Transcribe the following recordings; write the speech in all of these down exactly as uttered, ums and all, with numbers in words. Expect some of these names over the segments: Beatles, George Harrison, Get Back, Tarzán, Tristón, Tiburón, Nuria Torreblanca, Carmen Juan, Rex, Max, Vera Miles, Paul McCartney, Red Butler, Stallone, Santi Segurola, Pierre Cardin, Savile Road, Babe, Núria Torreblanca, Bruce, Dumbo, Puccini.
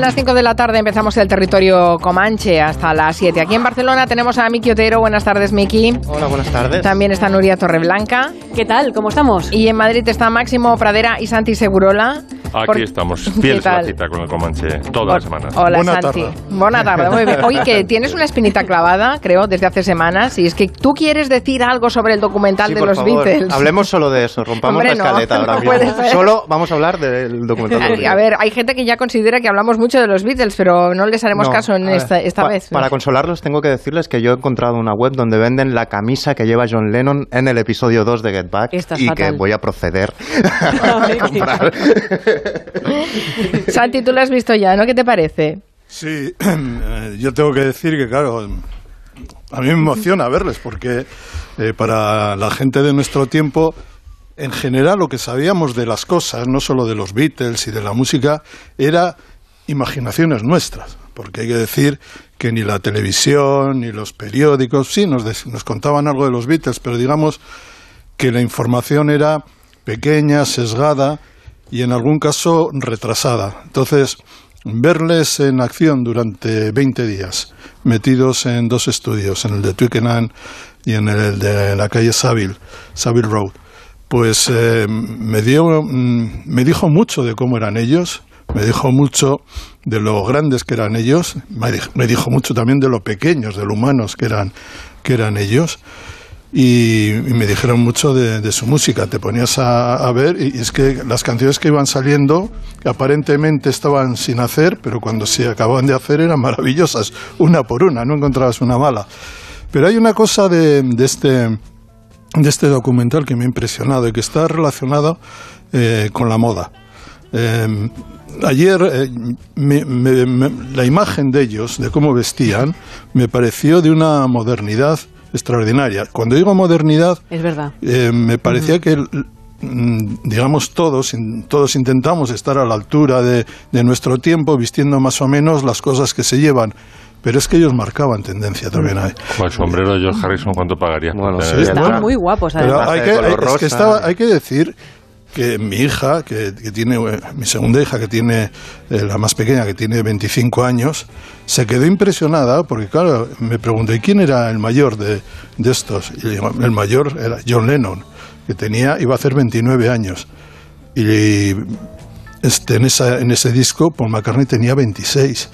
Son las cinco de la tarde, empezamos el territorio Comanche hasta las siete. Aquí en Barcelona tenemos a Miki Otero. Buenas tardes, Miki. Hola, buenas tardes. También está Nuria Torreblanca. ¿Qué tal? ¿Cómo estamos? Y en Madrid está Máximo Pradera y Santi Segurola. Aquí Por... estamos, fieles a la cita con el Comanche, todas las semanas. Hola, Buena Santi. Tarde. Buena tarde, muy bien. Oye, que tienes una espinita clavada, creo, desde hace semanas, y es que tú quieres decir algo sobre el documental sí, de los favor, Beatles. Hablemos solo de eso, rompamos Hombre, la escaleta no, ahora no mismo. Solo vamos a hablar del documental. De a ver, hay gente que ya considera que hablamos mucho de los Beatles, pero no les haremos no, caso en ver, esta, esta pa, vez. Para ¿no? consolarlos tengo que decirles que yo he encontrado una web donde venden la camisa que lleva John Lennon en el episodio dos de Get Back, Estás y fatal. que voy a proceder a comprar. Santi, tú lo has visto ya, ¿no? ¿Qué te parece? Sí, yo tengo que decir que, claro, a mí me emociona verles porque eh, para la gente de nuestro tiempo, en general lo que sabíamos de las cosas, no solo de los Beatles y de la música, era imaginaciones nuestras, porque hay que decir que ni la televisión ni los periódicos, sí, nos, de, nos contaban algo de los Beatles, pero digamos que la información era pequeña, sesgada y en algún caso retrasada. Entonces, verles en acción durante veinte días, metidos en dos estudios, en el de Twickenham y en el de la calle Savile, Savile Road, pues eh, me, dio, me dijo mucho de cómo eran ellos, me dijo mucho de lo grandes que eran ellos, me dijo mucho también de lo pequeños, de lo humanos que eran, que eran ellos. Y, y me dijeron mucho de, de su música, te ponías a, a ver y, y es que las canciones que iban saliendo que aparentemente estaban sin hacer, pero cuando se acababan de hacer eran maravillosas, una por una, no encontrabas una mala. Pero hay una cosa de, de, este, de este documental que me ha impresionado y que está relacionado eh, con la moda. Eh, ayer eh, me, me, me, la imagen de ellos, de cómo vestían, me pareció de una modernidad extraordinaria. Cuando digo modernidad, es verdad. Eh, me parecía uh-huh. que, digamos, todos, todos intentamos estar a la altura de, de nuestro tiempo, vistiendo más o menos las cosas que se llevan. Pero es que ellos marcaban tendencia también ahí. Con el sombrero de George Harrison, ¿cuánto pagaría? Bueno, sí, estaban muy guapos, además. Pero hay que, hay, es que estaba, hay que decir que mi hija, que, que tiene, mi segunda hija, que tiene, eh, la más pequeña, que tiene veinticinco años, se quedó impresionada porque, claro, me preguntó, ¿y quién era el mayor de, de estos? Y el mayor era John Lennon, que tenía, iba a hacer veintinueve años. Y este, en, esa, en ese disco, Paul McCartney tenía veintiséis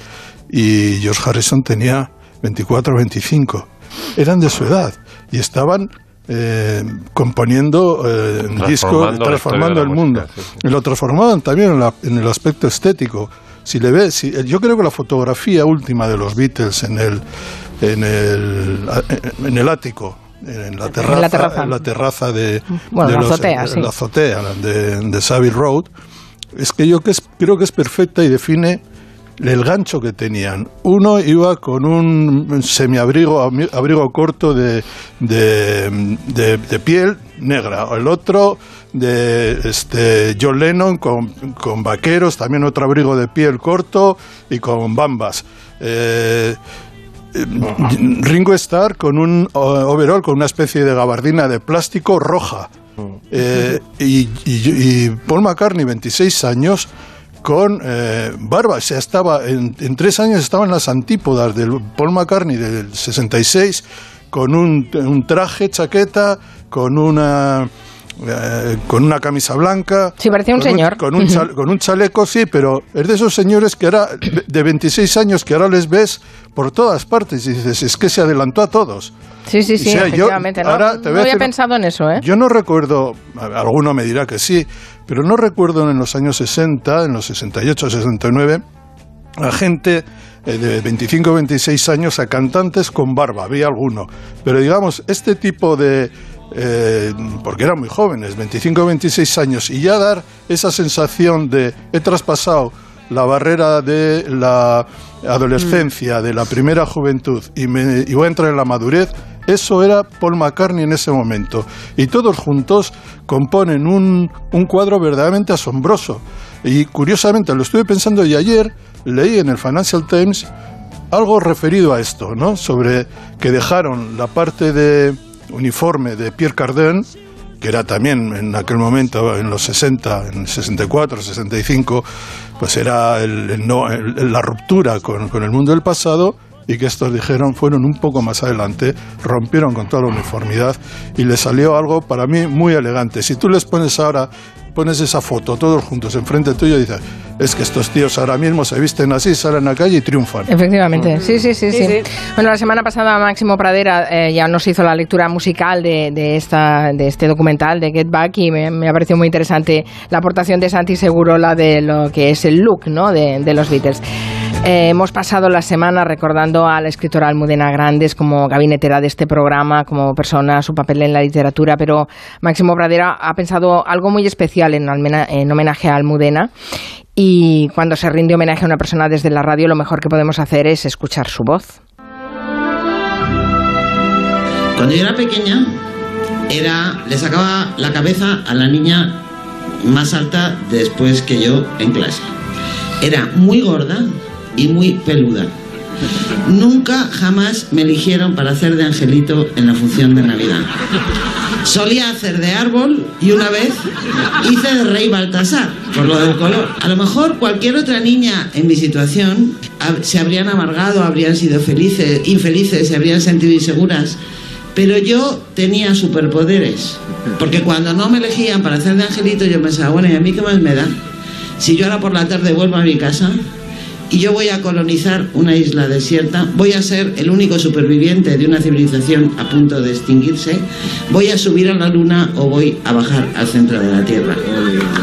y George Harrison tenía veinticuatro o veinticinco. Eran de su edad y estaban... Eh, componiendo eh, discos, transformando el mundo. Música, sí, sí. Lo transformaban también en, la, en el aspecto estético. Si le ves, si, yo creo que la fotografía última de los Beatles en el en el en el ático, en la terraza, en la terraza, en la terraza de, bueno, de la los, azotea, en, sí. la azotea de, de Savile Road, es que yo que es, creo que es perfecta y define el gancho que tenían. Uno iba con un semiabrigo abrigo corto de, de, de, de piel negra, el otro de este John Lennon con, con vaqueros, también otro abrigo de piel corto y con bambas. Eh, Ringo Starr con un overall, con una especie de gabardina de plástico roja. Eh, y, y, y Paul McCartney, veintiséis años, con eh, barba, o sea, estaba en, en tres años estaba en las antípodas del Paul McCartney del sesenta y seis, con un, un traje, chaqueta, con una eh, con una camisa blanca. Sí, parecía un señor. Un, con, un chale, con un chaleco, sí, pero es de esos señores que ahora, de veintiséis años, que ahora les ves por todas partes y dices, es que se adelantó a todos. Sí, sí, sí, o sea, efectivamente. Yo, no ahora, te voy no a había decir, pensado en eso, ¿eh? Yo no recuerdo, alguno me dirá que sí, pero no recuerdo en los años sesenta, en los sesenta y ocho, sesenta y nueve, a gente de veinticinco, veintiséis años, a cantantes con barba, había alguno. Pero digamos, este tipo de... Eh, porque eran muy jóvenes, veinticinco, veintiséis años, y ya dar esa sensación de he traspasado la barrera de la adolescencia, de la primera juventud, y, me, y voy a entrar en la madurez. Eso era Paul McCartney en ese momento. Y todos juntos componen un, un cuadro verdaderamente asombroso. Y curiosamente, lo estuve pensando y ayer leí en el Financial Times algo referido a esto, ¿no? Sobre que dejaron la parte de uniforme de Pierre Cardin que era también en aquel momento, en los sesenta, en sesenta y cuatro, sesenta y cinco, pues era el, el no, el, la ruptura con, con el mundo del pasado, y que estos dijeron, fueron un poco más adelante, rompieron con toda la uniformidad y les salió algo para mí muy elegante. Si tú les pones ahora, pones esa foto todos juntos enfrente tuyo y dices, es que estos tíos ahora mismo se visten así, salen a la calle y triunfan. Efectivamente, sí, sí, sí. sí, sí. sí. Bueno, la semana pasada Máximo Pradera eh, ya nos hizo la lectura musical de, de, esta, de este documental de Get Back, y me, me ha parecido muy interesante la aportación de Santi Segurola de lo que es el look, ¿no?, de, de los Beatles. Eh, hemos pasado la semana recordando a la escritora Almudena Grandes como gabinetera de este programa, como persona, su papel en la literatura, pero Máximo Pradera ha pensado algo muy especial en, en homenaje a Almudena, y cuando se rinde homenaje a una persona desde la radio, lo mejor que podemos hacer es escuchar su voz. Cuando yo era pequeña, era, le sacaba la cabeza a la niña más alta después que yo en clase. Era muy gorda y muy peluda. Nunca jamás me eligieron para hacer de angelito en la función de Navidad. Solía hacer de árbol y una vez hice de rey Baltasar, por lo del color. A lo mejor cualquier otra niña en mi situación se habrían amargado, habrían sido felices, infelices, se habrían sentido inseguras. Pero yo tenía superpoderes, porque cuando no me elegían para hacer de angelito yo pensaba, bueno, ¿y a mí qué más me da? Si yo ahora por la tarde vuelvo a mi casa y yo voy a colonizar una isla desierta, voy a ser el único superviviente de una civilización a punto de extinguirse, voy a subir a la luna o voy a bajar al centro de la tierra.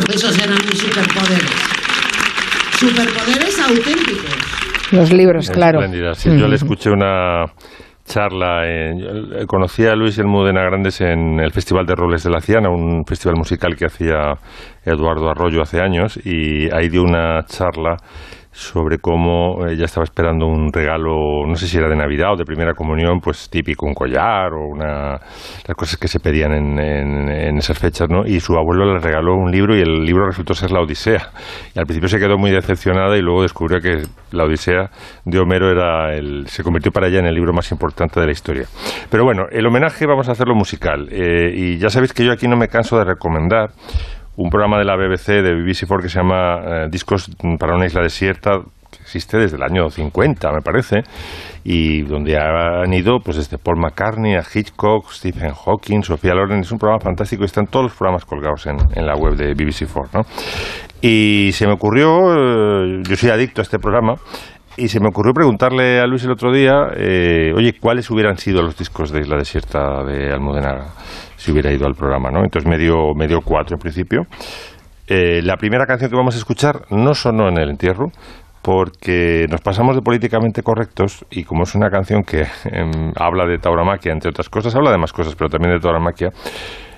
Esos eran mis superpoderes. Superpoderes auténticos. Los libros, claro. Sí, yo le escuché una charla. Eh, conocí a Luis Almudena Grandes en el Festival de Robles de la Ciana, un festival musical que hacía Eduardo Arroyo hace años, y ahí dio una charla sobre cómo ella estaba esperando un regalo, no sé si era de Navidad o de Primera Comunión, pues típico, un collar o una, las cosas que se pedían en, en, en esas fechas, ¿no? Y su abuelo le regaló un libro y el libro resultó ser La Odisea. Y al principio se quedó muy decepcionada y luego descubrió que La Odisea de Homero era el, se convirtió para ella en el libro más importante de la historia. Pero bueno, el homenaje vamos a hacerlo musical. Eh, y ya sabéis que yo aquí no me canso de recomendar un programa de la B B C, de B B C cuatro, que se llama eh, Discos para una isla desierta, que existe desde el año cincuenta, me parece, y donde han ido pues desde Paul McCartney a Hitchcock, Stephen Hawking, Sofía Loren. Es un programa fantástico y están todos los programas colgados en, en la web de B B C cuatro, ¿no? Y se me ocurrió, eh, yo soy adicto a este programa, y se me ocurrió preguntarle a Luis el otro día, eh, oye, ¿cuáles hubieran sido los discos de Isla Desierta de Almudena si hubiera ido al programa, ¿no? Entonces me dio, me dio cuatro en principio. Eh, la primera canción que vamos a escuchar no sonó en el entierro, porque nos pasamos de políticamente correctos, y como es una canción que eh, habla de tauromaquia, entre otras cosas, habla de más cosas, pero también de tauromaquia,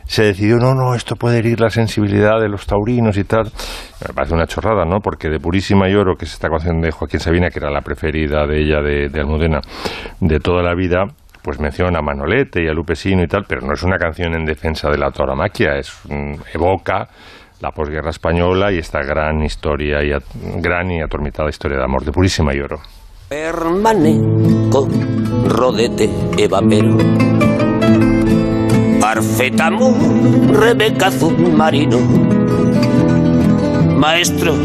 se decidió, no, no, esto puede herir la sensibilidad de los taurinos y tal. Me parece una chorrada, ¿no? Porque de Purísima Lloro, que es esta canción de Joaquín Sabina, que era la preferida de ella, de, de Almudena, de toda la vida, pues menciona a Manolete y a Lupe Sino y tal, pero no es una canción en defensa de la tauromaquia, es um, evoca la posguerra española y esta gran historia, y at, gran y atormentada historia de amor de Purísima Lloro. Permaneco, rodete, evapero, arfetamu, rebeca submarino. Maestro,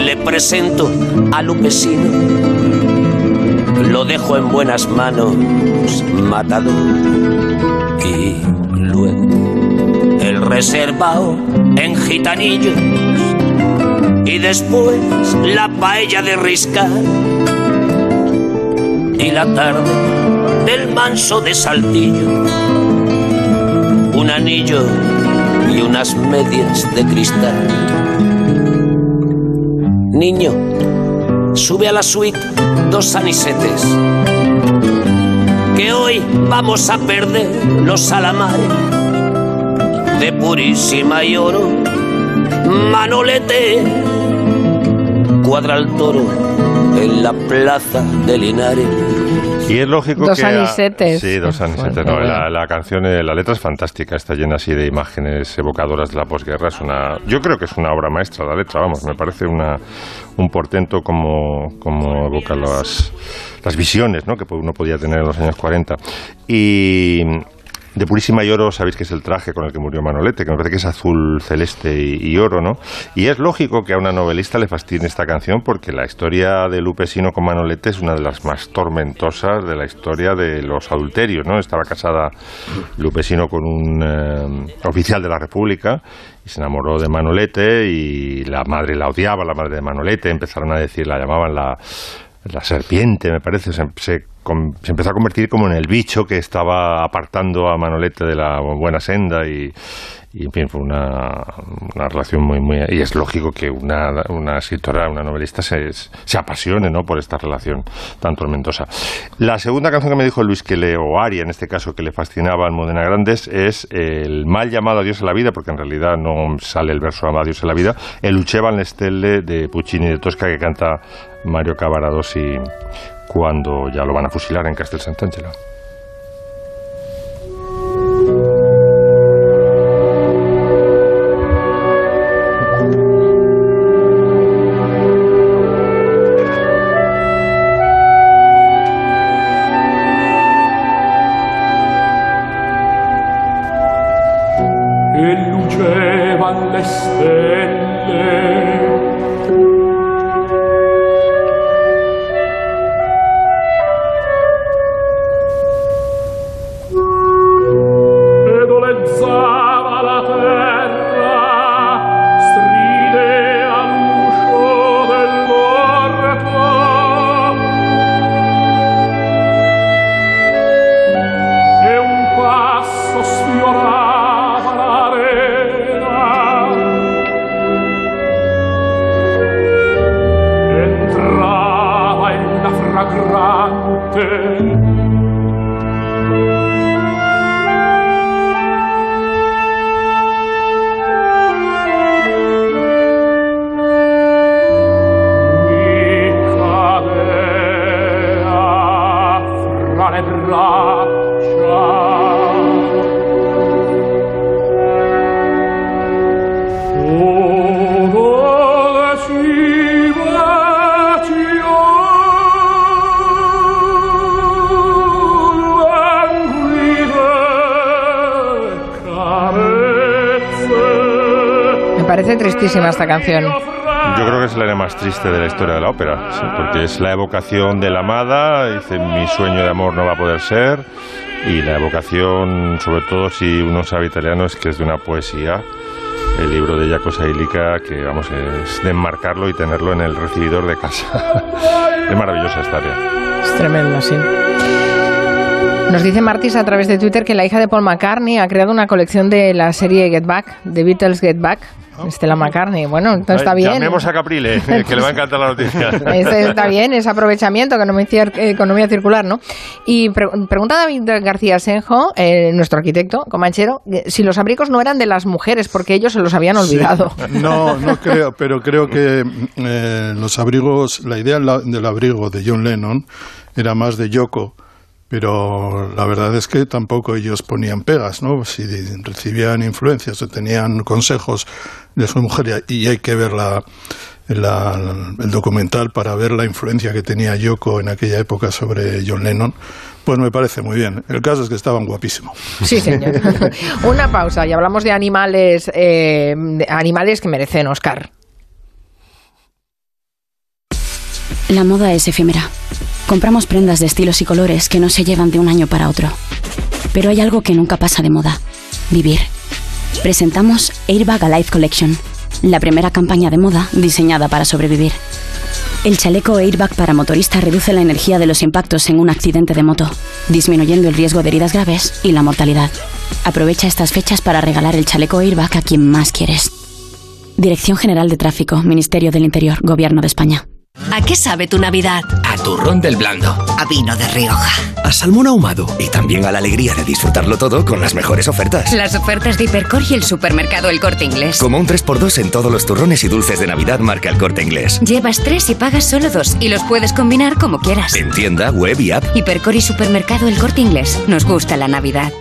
le presento a Lupe Sino. Lo dejo en buenas manos, matado. Y luego el reservado en gitanillos. Y después la paella de riscar. Y la tarde del manso de Saltillo. Un anillo y unas medias de cristal. Niño, sube a la suite dos anisetes, que hoy vamos a perder los alamares de Purísima y Oro. Manolete, cuadra el toro en la plaza de Linares. Y es lógico dos que... Dos anisetes. Sí, dos anisetes. No, la, la canción, la letra es fantástica, está llena así de imágenes evocadoras de la posguerra. Es una, yo creo que es una obra maestra la letra, vamos, me parece una, un portento como, como evoca las, las visiones, ¿no?, que uno podía tener en los años cuarenta. Y De purísima y oro, sabéis que es el traje con el que murió Manolete, que me parece que es azul, celeste y, y oro, ¿no? Y es lógico que a una novelista le fascine esta canción porque la historia de Lupe Sino con Manolete es una de las más tormentosas de la historia de los adulterios, ¿no? Estaba casada Lupe Sino con un eh, oficial de la República y se enamoró de Manolete y la madre la odiaba, la madre de Manolete, empezaron a decir, la llamaban la... la serpiente, me parece, se, se, se empezó a convertir como en el bicho que estaba apartando a Manolete de la buena senda y, y en fin, fue una, una relación muy, muy... Y es lógico que una, una escritora, una novelista se, se apasione, ¿no?, por esta relación tan tormentosa. La segunda canción que me dijo Luis que le, o Aria en este caso, que le fascinaba a Almudena Grandes es el mal llamado Adiós a la vida, porque en realidad no sale el verso Adiós a la vida, el Lucevan l'estelle de Puccini de Tosca que canta Mario Cavaradossi cuando ya lo van a fusilar en Castel Sant'Angelo. Esta canción. Yo creo que es la de más triste de la historia de la ópera, ¿sí? Porque es la evocación de la amada, dice, mi sueño de amor no va a poder ser, y la evocación, sobre todo si uno sabe italiano, es que es de una poesía, el libro de Jaco Sailica, que vamos, es de enmarcarlo y tenerlo en el recibidor de casa. Es maravillosa esta área. Es tremendo, sí. Nos dice Martis a través de Twitter que la hija de Paul McCartney ha creado una colección de la serie Get Back, de Beatles Get Back, Estela McCartney. Bueno, entonces está bien. Llamemos a Caprile, que le va a encantar la noticia. Está bien, es aprovechamiento, economía circular, ¿no? Y pre pregunta David García Senjo, eh, nuestro arquitecto comanchero, si los abrigos no eran de las mujeres, porque ellos se los habían olvidado. Sí. No, no creo, pero creo que eh, los abrigos, la idea del abrigo de John Lennon era más de Yoko. Pero la verdad es que tampoco ellos ponían pegas, ¿no? Si recibían influencias o tenían consejos de su mujer, y hay que ver la, la, el documental para ver la influencia que tenía Yoko en aquella época sobre John Lennon, pues me parece muy bien. El caso es que estaban guapísimos. Sí, señor. Una pausa y hablamos de animales, eh, de animales que merecen Oscar. La moda es efímera. Compramos prendas de estilos y colores que no se llevan de un año para otro. Pero hay algo que nunca pasa de moda: vivir. Presentamos Airbag Alive Collection, la primera campaña de moda diseñada para sobrevivir. El chaleco Airbag para motorista reduce la energía de los impactos en un accidente de moto, disminuyendo el riesgo de heridas graves y la mortalidad. Aprovecha estas fechas para regalar el chaleco Airbag a quien más quieres. Dirección General de Tráfico, Ministerio del Interior, Gobierno de España. ¿A qué sabe tu Navidad? A turrón del blando, a vino de Rioja, a salmón ahumado y también a la alegría de disfrutarlo todo con las mejores ofertas. Las ofertas de Hipercor y el supermercado El Corte Inglés. Como un tres por dos en todos los turrones y dulces de Navidad marca El Corte Inglés. Llevas tres y pagas solo dos y los puedes combinar como quieras. En tienda, web y app. Hipercor y supermercado El Corte Inglés. Nos gusta la Navidad.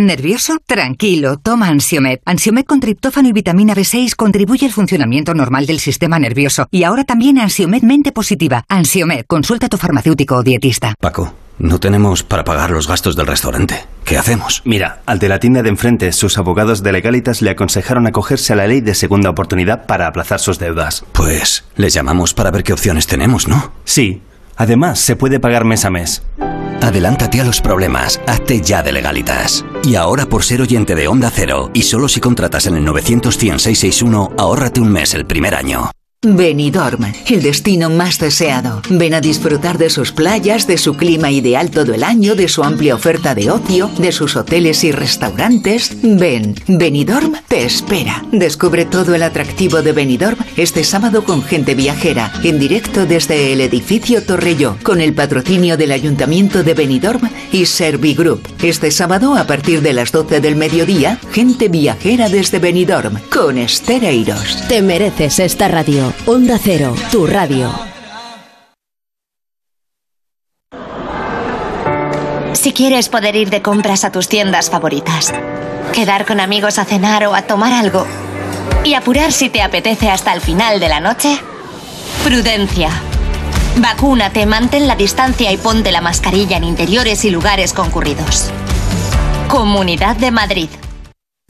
¿Nervioso? Tranquilo, toma Ansiomed. Ansiomed con triptófano y vitamina B seis contribuye al funcionamiento normal del sistema nervioso. Y ahora también Ansiomed Mente Positiva. Ansiomed, consulta a tu farmacéutico o dietista. Paco, No tenemos para pagar los gastos del restaurante. ¿Qué hacemos? Mira, al de la tienda de enfrente, sus abogados de Legalitas le aconsejaron acogerse a la ley de segunda oportunidad para aplazar sus deudas. Pues les llamamos para ver qué opciones tenemos, ¿no? Sí. Además, se puede pagar mes a mes. Adelántate a los problemas, hazte ya de Legalitas. Y ahora por ser oyente de Onda Cero, y solo si contratas en el nueve cero cero, uno cero cero, seis seis uno, ahórrate un mes el primer año. Benidorm, el destino más deseado. Ven a disfrutar de sus playas, de su clima ideal todo el año, de su amplia oferta de ocio, de sus hoteles y restaurantes. Ven, Benidorm te espera. Descubre todo el atractivo de Benidorm este sábado con Gente Viajera, en directo desde el edificio Torrelló, con el patrocinio del Ayuntamiento de Benidorm y Servigroup. Este sábado a partir de las doce del mediodía, Gente Viajera desde Benidorm, con Estereiros. Te mereces esta radio. Onda Cero, tu radio. Si quieres poder ir de compras a tus tiendas favoritas, quedar con amigos a cenar o a tomar algo y apurar si te apetece hasta el final de la noche, prudencia. Vacúnate, mantén la distancia y ponte la mascarilla en interiores y lugares concurridos. Comunidad de Madrid.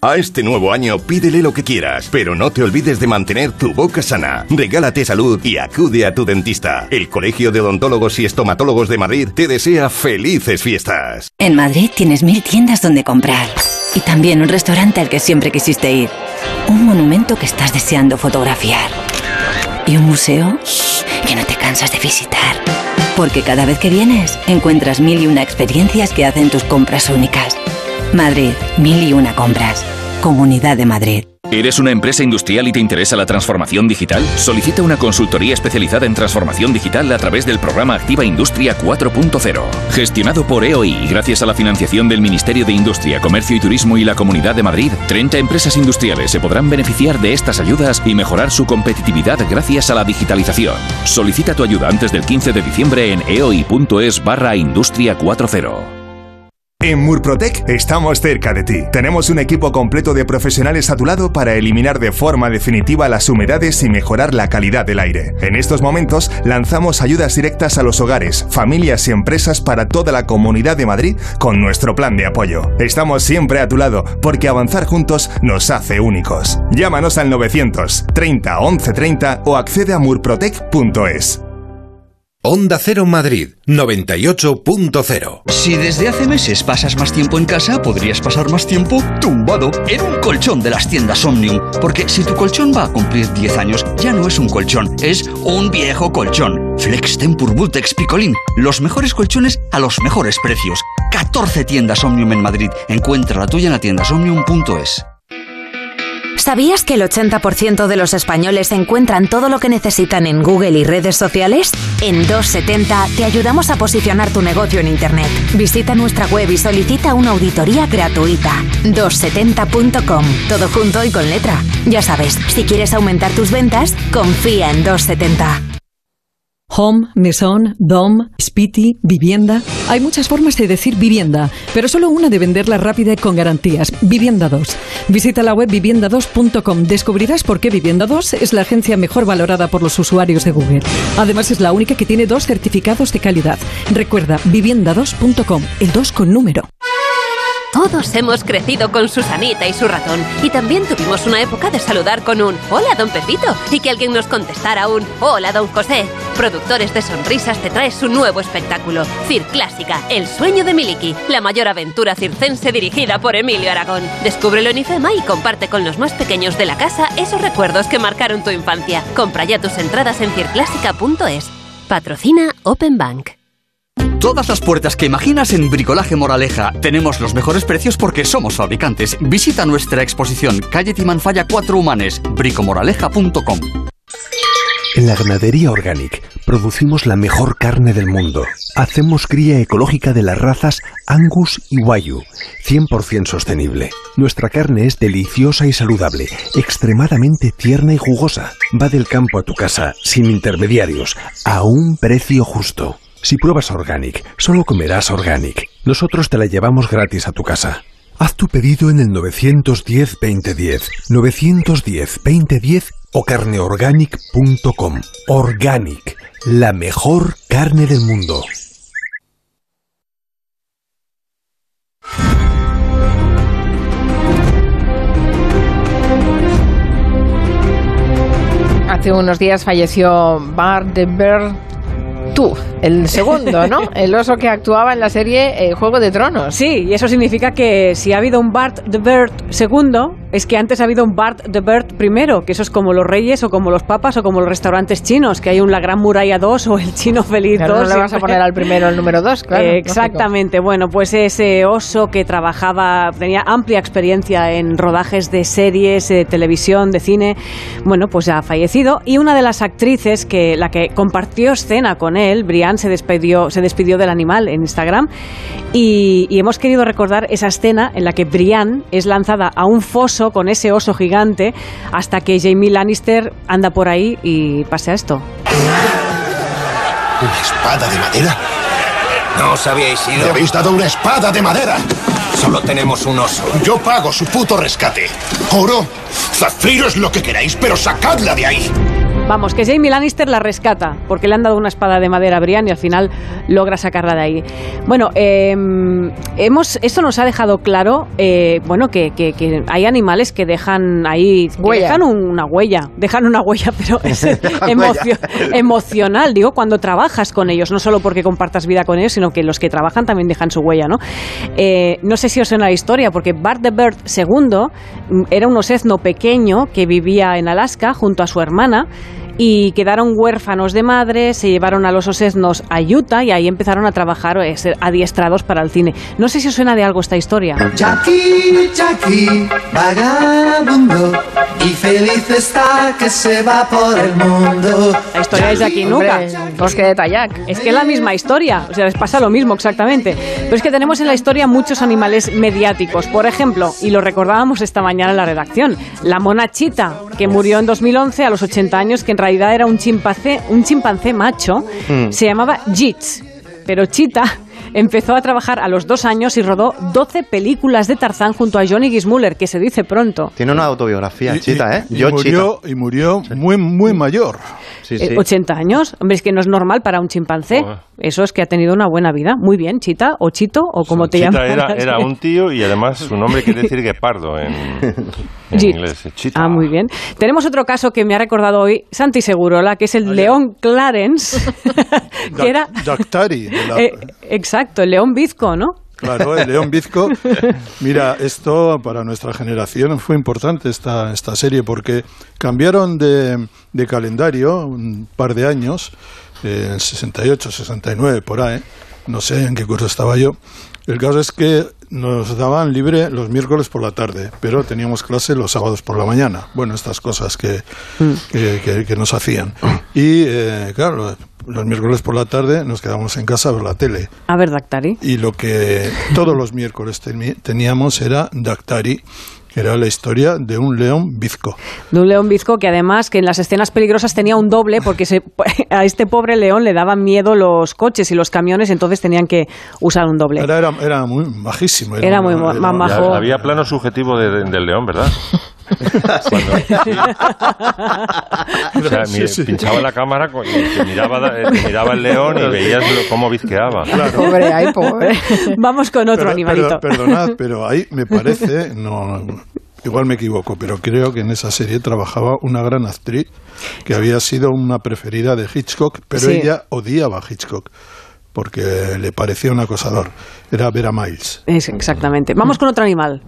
A este nuevo año pídele lo que quieras, pero no te olvides de mantener tu boca sana. Regálate salud y acude a tu dentista. El Colegio de Odontólogos y Estomatólogos de Madrid te desea felices fiestas. En Madrid tienes mil tiendas donde comprar y también un restaurante al que siempre quisiste ir, un monumento que estás deseando fotografiar y un museo que no te cansas de visitar. Porque cada vez que vienes encuentras mil y una experiencias que hacen tus compras únicas. Madrid, mil y una compras. Comunidad de Madrid. ¿Eres una empresa industrial y te interesa la transformación digital? Solicita una consultoría especializada en transformación digital a través del programa Activa Industria cuatro punto cero. Gestionado por E O I, gracias a la financiación del Ministerio de Industria, Comercio y Turismo y la Comunidad de Madrid, treinta empresas industriales se podrán beneficiar de estas ayudas y mejorar su competitividad gracias a la digitalización. Solicita tu ayuda antes del quince de diciembre en e o i punto es barra industria cuatro punto cero. En Murprotec estamos cerca de ti. Tenemos un equipo completo de profesionales a tu lado para eliminar de forma definitiva las humedades y mejorar la calidad del aire. En estos momentos lanzamos ayudas directas a los hogares, familias y empresas para toda la Comunidad de Madrid con nuestro plan de apoyo. Estamos siempre a tu lado porque avanzar juntos nos hace únicos. Llámanos al nueve cero cero, treinta, once treinta o accede a murprotec punto es. Onda Cero Madrid, noventa y ocho punto cero. Si desde hace meses pasas más tiempo en casa, podrías pasar más tiempo tumbado en un colchón de las tiendas Omnium. Porque si tu colchón va a cumplir diez años, ya no es un colchón, es un viejo colchón. Flex Tempur Vultex Picolín. Los mejores colchones a los mejores precios. catorce tiendas Omnium en Madrid. Encuentra la tuya en la tiendas omnium punto es. ¿Sabías que el ochenta por ciento de los españoles encuentran todo lo que necesitan en Google y redes sociales? En dos setenta te ayudamos a posicionar tu negocio en Internet. Visita nuestra web y solicita una auditoría gratuita. dos setenta punto com, todo junto y con letra. Ya sabes, si quieres aumentar tus ventas, confía en dos setenta. Home, mesón, dom, spiti, vivienda... Hay muchas formas de decir vivienda, pero solo una de venderla rápida y con garantías. Vivienda dos. Visita la web vivienda dos punto com. Descubrirás por qué Vivienda dos es la agencia mejor valorada por los usuarios de Google. Además es la única que tiene dos certificados de calidad. Recuerda, vivienda dos punto com, el dos con número. Todos hemos crecido con Susanita y su ratón. Y también tuvimos una época de saludar con un hola, don Pepito. Y que alguien nos contestara un hola, don José. Productores de Sonrisas te trae su nuevo espectáculo, Circlásica, el sueño de Miliki. La mayor aventura circense dirigida por Emilio Aragón. Descúbrelo en IFEMA y comparte con los más pequeños de la casa esos recuerdos que marcaron tu infancia. Compra ya tus entradas en circlásica punto es. Patrocina Open Bank. Todas las puertas que imaginas en Bricolaje Moraleja. Tenemos los mejores precios porque somos fabricantes. Visita nuestra exposición, calle Timanfaya cuatro Humanes, bricomoraleja punto com. En la ganadería Organic producimos la mejor carne del mundo. Hacemos cría ecológica de las razas Angus y Wagyu, cien por ciento sostenible. Nuestra carne es deliciosa y saludable, extremadamente tierna y jugosa. Va del campo a tu casa, sin intermediarios, a un precio justo. Si pruebas Organic, solo comerás Organic. Nosotros te la llevamos gratis a tu casa. Haz tu pedido en el nueve diez, veinte diez, nueve diez, veinte diez o carne organic punto com. Organic, la mejor carne del mundo. Hace unos días falleció Bart de Berg, tú, el segundo, ¿no? El oso que actuaba en la serie eh, Juego de Tronos. Sí, y eso significa que si ha habido un Bart de Berg segundo, es que antes ha habido un Bart de Berg primero, que eso es como los reyes o como los papas o como los restaurantes chinos, que hay un La Gran Muralla dos o el Chino Feliz claro, dos. No le vas a poner al primero el número dos, claro. Eh, exactamente, lógico. Bueno, pues ese oso que trabajaba, tenía amplia experiencia en rodajes de series, de televisión, de cine, bueno, pues ha fallecido. Y una de las actrices, que la que compartió escena con él, Brian, se despidió, se despidió del animal en Instagram y, y hemos querido recordar esa escena en la que Brian es lanzada a un foso con ese oso gigante hasta que Jaime Lannister anda por ahí y pasa esto. ¿Una espada de madera? No os habíais ido. ¿Le habéis dado una espada de madera? Solo tenemos un oso. Yo pago su puto rescate. Oro, zafiros, lo que queráis, pero sacadla de ahí. Vamos, que Jaime Lannister la rescata, porque le han dado una espada de madera a Brian y al final logra sacarla de ahí. Bueno, eh, hemos, esto nos ha dejado claro, eh, bueno, que, que, que hay animales que dejan ahí, que dejan una huella, dejan una huella, pero es emocio, emocional, digo, cuando trabajas con ellos, no solo porque compartas vida con ellos, sino que los que trabajan también dejan su huella, ¿no? Eh, no sé si os suena la historia, porque Bart de Berg segundo era un osezno pequeño que vivía en Alaska junto a su hermana, y quedaron huérfanos de madre, se llevaron a los oseznos a Utah y ahí empezaron a trabajar a ser adiestrados para el cine. No sé si os suena de algo esta historia. Jackie, Jackie, vagabundo, y feliz está que se va por el mundo. La historia es Jackie Nuka. Pues qué detalle. Es que es la misma historia, o sea, les pasa lo mismo exactamente. Pero es que tenemos en la historia muchos animales mediáticos. Por ejemplo, y lo recordábamos esta mañana en la redacción, la mona Chita, que murió en dos mil once a los ochenta años, que en realidad era un chimpancé, un chimpancé macho, mm. se llamaba Jinx, pero Chita empezó a trabajar a los dos años y rodó doce películas de Tarzán junto a Johnny Gissmuller, que se dice pronto. Tiene una autobiografía, y, Chita, ¿eh? Y, Yo, y murió, Chita. Y murió muy, muy mayor. Sí, sí. ochenta años. Hombre, es que no es normal para un chimpancé. Oye. Eso es que ha tenido una buena vida. Muy bien, Chita, o Chito, o como so, te Chita llaman. Era, era un tío y además su nombre quiere decir guepardo en, en inglés. Chita. Ah, muy bien. Tenemos otro caso que me ha recordado hoy Santi Segurola, que es el Oye. león Clarence. que era... Daktari. La... Eh, exacto, el león bizco, ¿no? Claro, el león bizco. Mira, esto para nuestra generación fue importante esta, esta serie porque cambiaron de, de calendario un par de años, en eh, sesenta y ocho, sesenta y nueve, por ahí, no sé en qué curso estaba yo. El caso es que nos daban libre los miércoles por la tarde, pero teníamos clase los sábados por la mañana. Bueno, estas cosas que, que, que, que nos hacían. Y eh, claro... los miércoles por la tarde nos quedábamos en casa a ver la tele. A ver, Daktari. Y lo que todos los miércoles teníamos era Daktari, que era la historia de un león bizco. De un león bizco que además que en las escenas peligrosas tenía un doble porque se, a este pobre león le daban miedo los coches y los camiones, entonces tenían que usar un doble. Era, era, era muy majísimo. Era, era muy ma era, majo. Era, había plano subjetivo de, de, del león, ¿verdad? Cuando, sí. O sea, sí, sí. Pinchaba la cámara y te miraba, te miraba el león y veías cómo bizqueaba. Claro. Pobre, ay, pobre. Vamos con otro pero, animalito. Pero, perdonad, pero ahí me parece, no, igual me equivoco, pero creo que en esa serie trabajaba una gran actriz que había sido una preferida de Hitchcock, pero sí. Ella odiaba a Hitchcock porque le parecía un acosador. Era Vera Miles. Es, exactamente. Vamos con otro animal.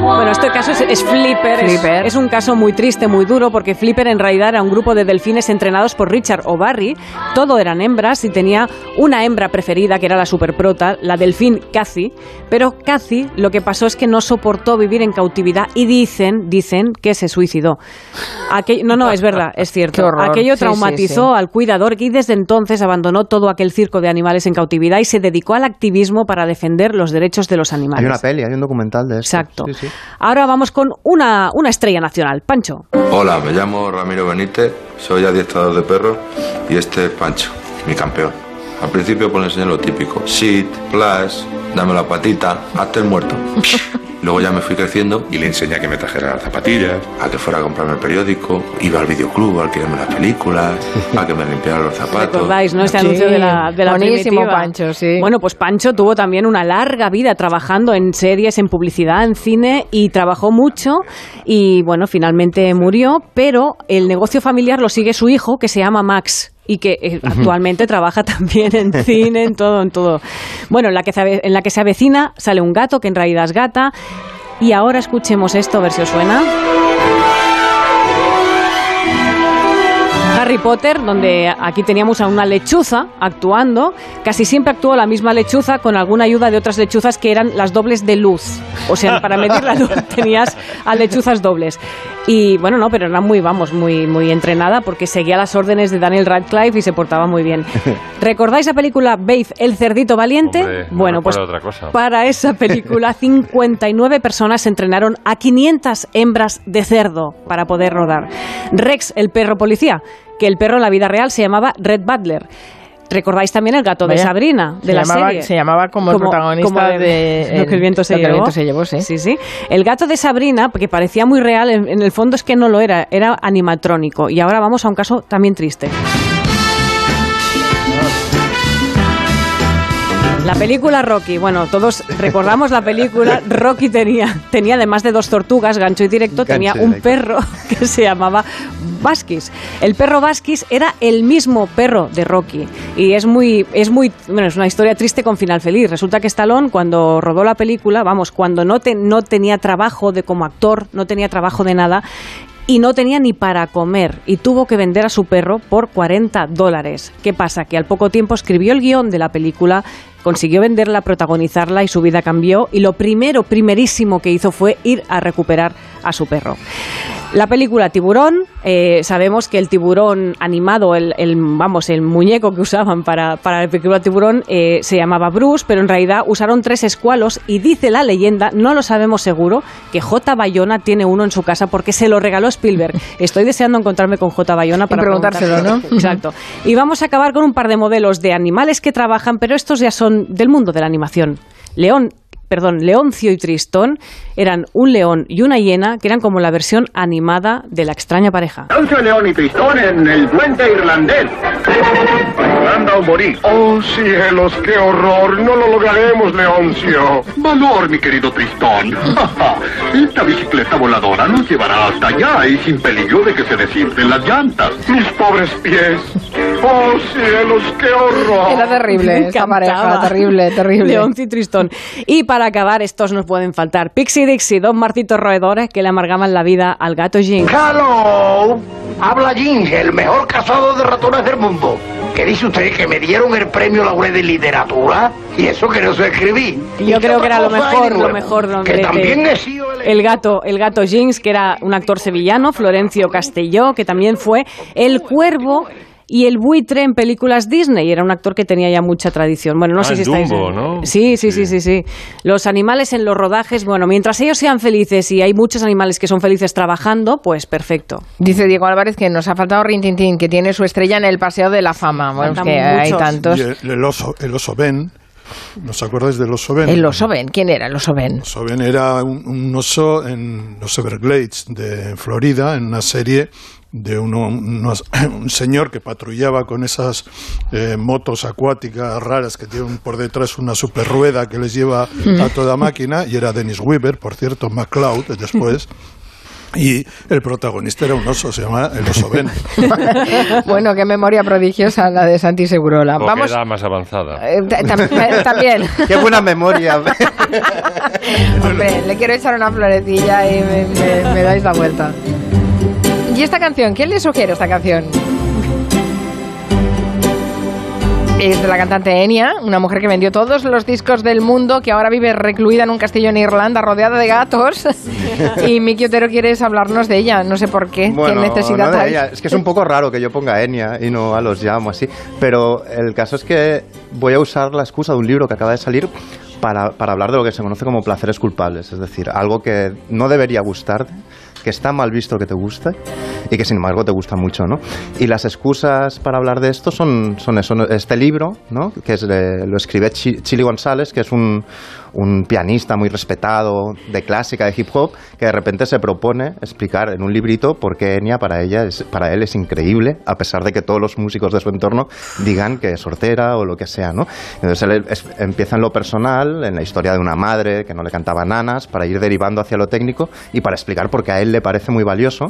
Bueno, este caso es, es Flipper, Flipper. Es, es un caso muy triste, muy duro, porque Flipper en realidad era un grupo de delfines entrenados por Richard O'Barry. Todo eran hembras y tenía una hembra preferida, que era la superprota, la delfín Kathy. Pero Kathy, lo que pasó es que no soportó vivir en cautividad y dicen, dicen que se suicidó. Aquello, no, no, es verdad, es cierto. Aquello traumatizó sí, sí, sí. al cuidador y desde entonces abandonó todo aquel circo de animales en cautividad y se dedicó al activismo para defender los derechos de los animales. Hay una peli, hay un documental de esto. Exacto. Sí, sí. Ahora vamos con una, una estrella nacional, Pancho. Hola, me llamo Ramiro Benítez, soy adiestrador de perros y este es Pancho, mi campeón. Al principio pues le enseñé lo típico, sit, flash, dame la patita, hazte el muerto. Luego ya me fui creciendo y le enseñé a que me trajera las zapatillas, a que fuera a comprarme el periódico, iba al videoclub, a alquilarme las películas, a que me limpiaran los zapatos. ¿Recordáis, no? Este sí, anuncio de la, de la buenísimo primitiva. Pancho, sí. Bueno, pues Pancho tuvo también una larga vida trabajando en series, en publicidad, en cine, y trabajó mucho y, bueno, finalmente murió, pero el negocio familiar lo sigue su hijo, que se llama Max. Y que actualmente trabaja también en cine, en todo, en todo. Bueno, en la que se, en la que se avecina sale un gato, que en realidad es gata. Y ahora escuchemos esto, a ver si os suena. Harry Potter, donde aquí teníamos a una lechuza actuando. Casi siempre actuó la misma lechuza con alguna ayuda de otras lechuzas que eran las dobles de luz. O sea, para medir la luz tenías a lechuzas dobles. Y bueno, no, pero era muy, vamos, muy, muy entrenada porque seguía las órdenes de Daniel Radcliffe y se portaba muy bien. ¿Recordáis la película Babe, el cerdito valiente? Hombre, bueno, no pues otra cosa. Para esa película cincuenta y nueve personas entrenaron a quinientas hembras de cerdo para poder rodar. Rex, el perro policía, que el perro en la vida real se llamaba Red Butler. ¿Recordáis también el gato de Vaya, Sabrina, de la llamaba, serie? Se llamaba como, como el protagonista como el, de... Lo que el viento se llevó. El viento se llevó, sí. Sí, sí. El gato de Sabrina, porque parecía muy real, en, en el fondo es que no lo era, era animatrónico. Y ahora vamos a un caso también triste. La película Rocky, bueno, todos recordamos la película. Rocky tenía, tenía además de dos tortugas, gancho y directo, gancho tenía un directo. Perro que se llamaba Vasquez. El perro Vasquez era el mismo perro de Rocky y es muy, es muy, bueno, es una historia triste con final feliz. Resulta que Stallone, cuando rodó la película, vamos, cuando no, te, no tenía trabajo de como actor, no tenía trabajo de nada, y no tenía ni para comer y tuvo que vender a su perro por cuarenta dólares. ¿Qué pasa? Que al poco tiempo escribió el guión de la película, consiguió venderla, protagonizarla y su vida cambió. Y lo primero, primerísimo que hizo fue ir a recuperar a su perro. La película Tiburón, eh, sabemos que el tiburón animado, el, el, vamos, el muñeco que usaban para, para la película Tiburón eh, se llamaba Bruce, pero en realidad usaron tres escualos y dice la leyenda, no lo sabemos seguro, que J. Bayona tiene uno en su casa porque se lo regaló Spielberg. Estoy deseando encontrarme con J. Bayona para preguntárselo, preguntárselo, ¿no? Exacto. Y vamos a acabar con un par de modelos de animales que trabajan, pero estos ya son del mundo de la animación. León. Perdón, Leoncio y Tristón eran un león y una hiena que eran como la versión animada de La extraña pareja. Leoncio, León y Tristón en El duende irlandés. Anda a morir. Oh cielos, qué horror. No lo lograremos, Leoncio. Valor, mi querido Tristón. Esta bicicleta voladora nos llevará hasta allá y sin peligro de que se descienden las llantas. Mis pobres pies. Oh cielos, qué horror. Era terrible esta pareja, terrible, terrible. Leoncio y Tristón. Y para Para acabar, estos nos pueden faltar. Pixie Dixie, dos martitos roedores que le amargaban la vida al gato Jinx. ¡Hello! Habla Jinx, el mejor cazador de ratones del mundo. ¿Qué dice usted? ¿Que me dieron el premio Laurel de literatura? Y eso que no sé escribir. Yo creo que era lo mejor, lo mejor. Donde que también he sido el gato, el gato Jinx, que era un actor sevillano, Florencio Castelló, que también fue el cuervo y el buitre en películas Disney. Era un actor que tenía ya mucha tradición. Bueno, no ah, sé si estáis... Dumbo, ¿no? Sí, sí, sí, sí, sí. Los animales en los rodajes, bueno, mientras ellos sean felices, y hay muchos animales que son felices trabajando, pues perfecto. Dice Diego Álvarez que nos ha faltado Rin Tin Tin, que tiene su estrella en el Paseo de la Fama. Bueno, es que muchos. Hay tantos. Y el oso, el oso Ben... ¿Nos acordáis del oso Ben? El oso Ben, ¿quién era el oso Ben? El oso Ben era un, un oso en los Everglades de Florida, en una serie de uno, unos, un señor que patrullaba con esas eh, motos acuáticas raras que tienen por detrás una super rueda que les lleva a toda máquina, y era Dennis Weaver, por cierto, McCloud después. Y el protagonista era un oso, se llama el oso Ben. Bueno, qué memoria prodigiosa la de Santi Segurola. O vamos, qué edad más avanzada. Eh, También. Qué buena memoria. Hombre, le quiero echar una florecilla y me, me, me dais la vuelta. ¿Y esta canción? ¿Quién le sugiere esta canción? Es de la cantante Enya, una mujer que vendió todos los discos del mundo, que ahora vive recluida en un castillo en Irlanda, rodeada de gatos. Y Miki Otero, ¿quieres hablarnos de ella? No sé por qué, bueno, qué necesidad no hay. Es que es un poco raro que yo ponga Enya y no a los llamo así. Pero el caso es que voy a usar la excusa de un libro que acaba de salir para, para hablar de lo que se conoce como placeres culpables. Es decir, algo que no debería gustarte, que está mal visto que te guste y que sin embargo te gusta mucho, ¿no? Y las excusas para hablar de esto son, son eso, este libro, ¿no? Que es de, lo escribe Ch Chili González, que es un, un pianista muy respetado de clásica, de hip hop, que de repente se propone explicar en un librito por qué Enya para, ella es, para él es increíble, a pesar de que todos los músicos de su entorno digan que es hortera o lo que sea, ¿no? Entonces él es, empieza en lo personal, en la historia de una madre que no le cantaba nanas, para ir derivando hacia lo técnico y para explicar por qué a él le parece muy valioso.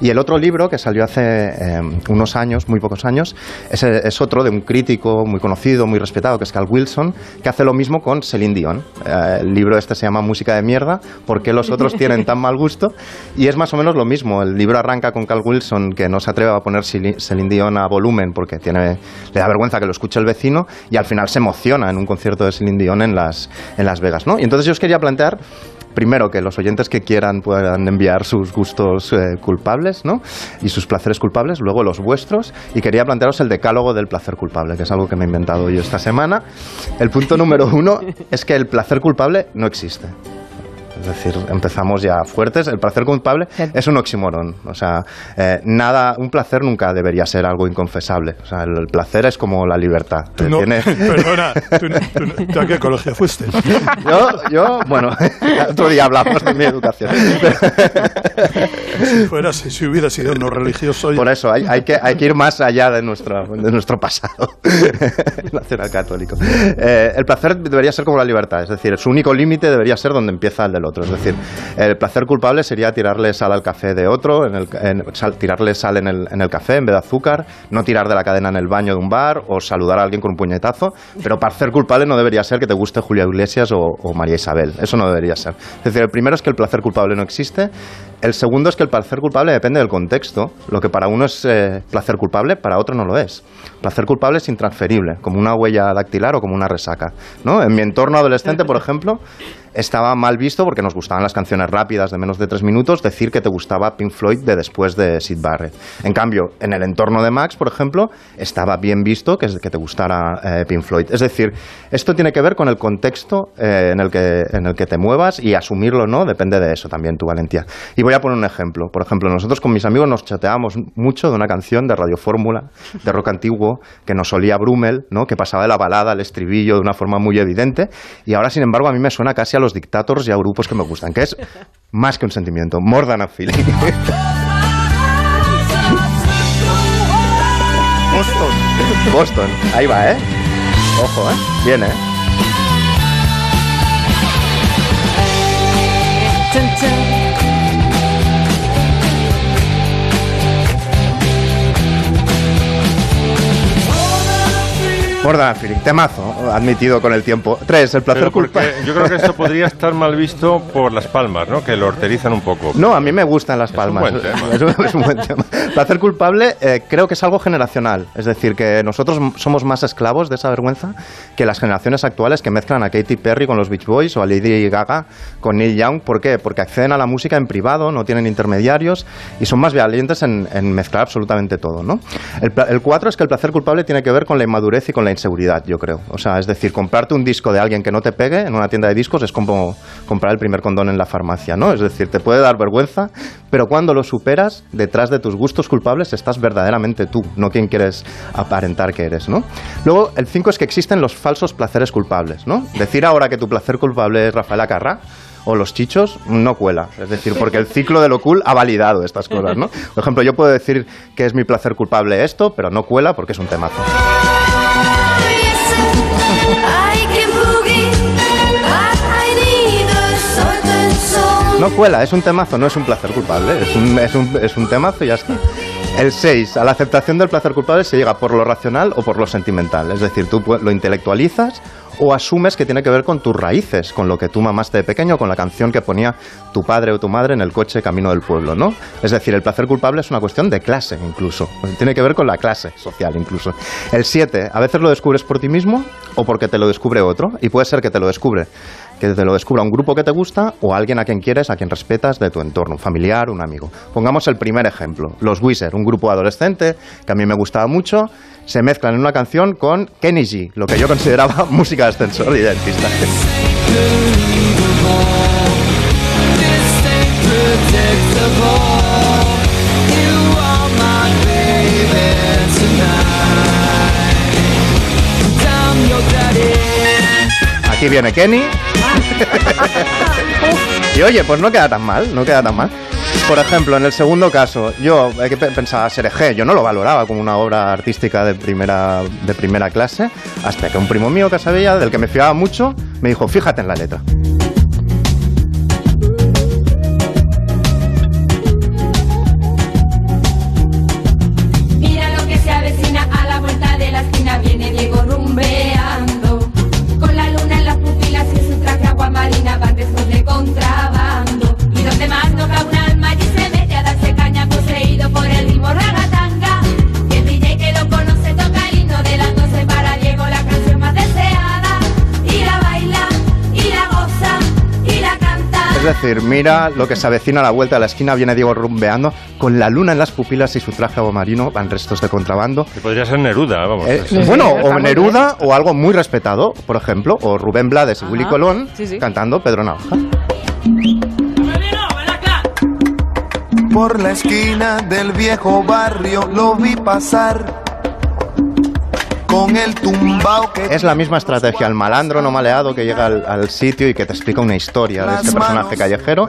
Y el otro libro, que salió hace eh, unos años, muy pocos años, es, es otro de un crítico muy conocido, muy respetado, que es Cal Wilson, que hace lo mismo con Celine Dion. Eh, el libro este se llama Música de mierda, ¿por qué los otros tienen tan mal gusto? Y es más o menos lo mismo. El libro arranca con Cal Wilson, que no se atreve a poner Celine Dion a volumen porque tiene, le da vergüenza que lo escuche el vecino, y al final se emociona en un concierto de Celine Dion en Las, en Las Vegas, ¿no? Y entonces yo os quería plantear, primero, que los oyentes que quieran puedan enviar sus gustos eh, culpables, ¿no? Y sus placeres culpables, luego los vuestros. Y quería plantearos el decálogo del placer culpable, que es algo que me he inventado yo esta semana. El punto número uno es que el placer culpable no existe. Es decir, empezamos ya fuertes. El placer culpable es un oxímoron. O sea, eh, nada, un placer nunca debería ser algo inconfesable. O sea, el, el placer es como la libertad. Tú no, tiene... Perdona, ¿tú, tú, tú, ¿tú a qué colegio fuiste? Yo, yo bueno, otro día hablamos de mi educación. Si fuera, si, si hubiera sido no religioso... Por eso, hay, hay, que, hay que ir más allá de nuestro, de nuestro pasado nacional católico. Eh, el placer debería ser como la libertad. Es decir, su único límite debería ser donde empieza el del otro. Es decir, el placer culpable sería tirarle sal al café de otro, en el, en, sal, tirarle sal en el, en el café en vez de azúcar, no tirar de la cadena en el baño de un bar o saludar a alguien con un puñetazo. Pero placer culpable no debería ser que te guste Julio Iglesias o, o María Isabel. Eso no debería ser. Es decir, el primero es que el placer culpable no existe. El segundo es que el placer culpable depende del contexto. Lo que para uno es eh, placer culpable, para otro no lo es. Placer culpable es intransferible, como una huella dactilar o como una resaca, ¿no? En mi entorno adolescente, por ejemplo, estaba mal visto, porque nos gustaban las canciones rápidas de menos de tres minutos, decir que te gustaba Pink Floyd de Después de Syd Barrett. En cambio, en el entorno de Max, por ejemplo, estaba bien visto que te gustara eh, Pink Floyd. Es decir, esto tiene que ver con el contexto eh, en, el que, en el que te muevas, y asumirlo o no depende de eso también, tu valentía. Y voy a poner un ejemplo. Por ejemplo, nosotros con mis amigos nos chateábamos mucho de una canción de Radio Fórmula, de rock antiguo, que nos olía Brummel, ¿no? Que pasaba de la balada al estribillo de una forma muy evidente, y ahora, sin embargo, a mí me suena casi a los dictators y a grupos que me gustan, que es más que un sentimiento, more than a feeling. Boston, Boston, ahí va, ¿eh? Ojo, ¿eh? Viene, ¿eh? Mordan Feeling, temazo, admitido con el tiempo. Tres, el placer culpable. Yo creo que esto podría estar mal visto por Las Palmas, ¿no? Que lo horterizan un poco. No, a mí me gustan Las Palmas. Es un buen tema. Es un, es un buen tema. Placer culpable eh, creo que es algo generacional. Es decir, que nosotros somos más esclavos de esa vergüenza que las generaciones actuales, que mezclan a Katy Perry con los Beach Boys o a Lady Gaga con Neil Young. ¿Por qué? Porque acceden a la música en privado, no tienen intermediarios y son más valientes en, en mezclar absolutamente todo, ¿no? El, el cuatro es que el placer culpable tiene que ver con la inmadurez y con la inseguridad, yo creo. O sea, es decir, comprarte un disco de alguien que no te pegue en una tienda de discos es como comprar el primer condón en la farmacia, ¿no? Es decir, te puede dar vergüenza, pero cuando lo superas, detrás de tus gustos culpables estás verdaderamente tú, no quien quieres aparentar que eres, ¿no? Luego, el cinco es que existen los falsos placeres culpables, ¿no? Decir ahora que tu placer culpable es Rafael Acarrá o los chichos, no cuela. Es decir, porque el ciclo de lo cool ha validado estas cosas, ¿no? Por ejemplo, yo puedo decir que es mi placer culpable esto, pero no cuela porque es un temazo. No cuela, es un temazo, no es un placer culpable, es un, es un, es un temazo y ya está. El seis, a la aceptación del placer culpable se llega por lo racional o por lo sentimental. Es decir, tú lo intelectualizas o asumes que tiene que ver con tus raíces, con lo que tú mamaste de pequeño, con la canción que ponía tu padre o tu madre en el coche camino del pueblo, ¿no? Es decir, el placer culpable es una cuestión de clase, incluso. Tiene que ver con la clase social, incluso. El siete, a veces lo descubres por ti mismo o porque te lo descubre otro. Y puede ser que te lo descubre. que te lo descubra un grupo que te gusta o alguien a quien quieres, a quien respetas de tu entorno, un familiar, un amigo. Pongamos el primer ejemplo, los Weezer, un grupo adolescente que a mí me gustaba mucho, se mezclan en una canción con Kenny G, lo que yo consideraba música de ascensor y de artista. aquí viene Kenny. Y oye, pues no queda tan mal, no queda tan mal. Por ejemplo, en el segundo caso, yo que pensaba Serge, yo no lo valoraba como una obra artística de primera, de primera clase, hasta que un primo mío que sabía, del que me fiaba mucho, me dijo, fíjate en la letra. Es decir, mira lo que se avecina a la vuelta de la esquina, viene Diego rumbeando, con la luna en las pupilas y su traje aguamarino, van restos de contrabando. Que podría ser Neruda, vamos. Eh, sí, bueno, sí, o Neruda, bien. O algo muy respetado, por ejemplo, o Rubén Blades y Willy Colón, sí, sí, cantando Pedro Navaja. Por la esquina del viejo barrio lo vi pasar. Con el tumbao que es la misma estrategia, el malandro no maleado que llega al, al sitio y que te explica una historia de este personaje callejero.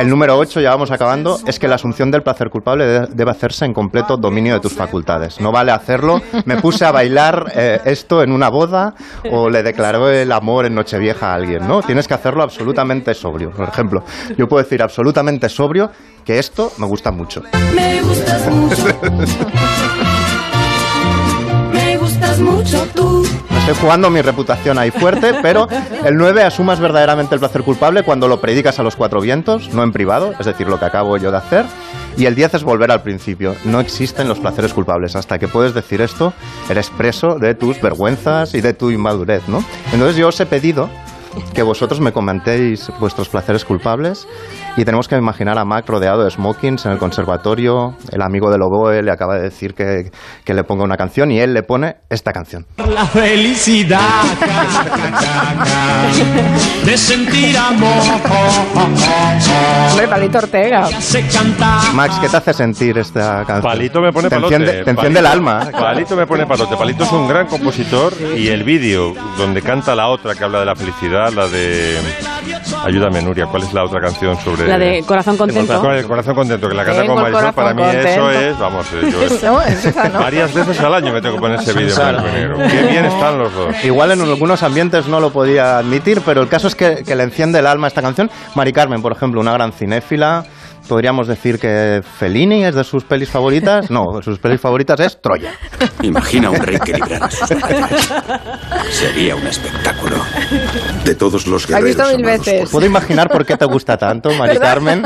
El número ocho, ya vamos acabando, es que la asunción del placer culpable de, debe hacerse en completo dominio de tus facultades. No vale hacerlo, me puse a bailar eh, esto en una boda o le declaró el amor en Nochevieja a alguien, ¿no? Tienes que hacerlo absolutamente sobrio. Por ejemplo, yo puedo decir absolutamente sobrio que esto me gusta mucho. Me gustas mucho. Mucho tú. Estoy jugando mi reputación ahí fuerte, pero el nueve, asumas verdaderamente el placer culpable cuando lo predicas a los cuatro vientos, no en privado, es decir, lo que acabo yo de hacer. Y el diez es volver al principio. No existen los placeres culpables. Hasta que puedes decir esto, eres preso de tus vergüenzas y de tu inmadurez, ¿no? Entonces yo os he pedido que vosotros me comentéis vuestros placeres culpables y tenemos que imaginar a Mac rodeado de smokings en el conservatorio, el amigo del oboe le acaba de decir que, que le ponga una canción y él le pone esta canción. La felicidad de sentir amor. Soy Palito Ortega. Max, ¿qué te hace sentir esta canción? Palito me pone te palote. Enciende, te enciende Palito, el alma. Palito me pone palote. Palito es un gran compositor y el vídeo donde canta la otra que habla de la felicidad, la de... Ayúdame, Nuria, ¿cuál es la otra canción sobre...? La de Corazón Contento. El Corazón Contento, que la canta con Marisol, para mí contento. Eso es... Vamos, yo es, eso, eso, ¿no? Varias veces al año me tengo que poner ese vídeo. Qué bien están los dos. Igual en algunos ambientes no lo podía admitir, pero el caso es que, que le enciende el alma esta canción. Mari Carmen, por ejemplo, una gran cinéfila... ¿Podríamos decir que Fellini es de sus pelis favoritas? No, de sus pelis favoritas es Troya. Imagina un rey que librara sus batallas. Sería un espectáculo. De todos los guerreros. Aquí está mil veces. Por... ¿Puedo imaginar por qué te gusta tanto, Mari Carmen?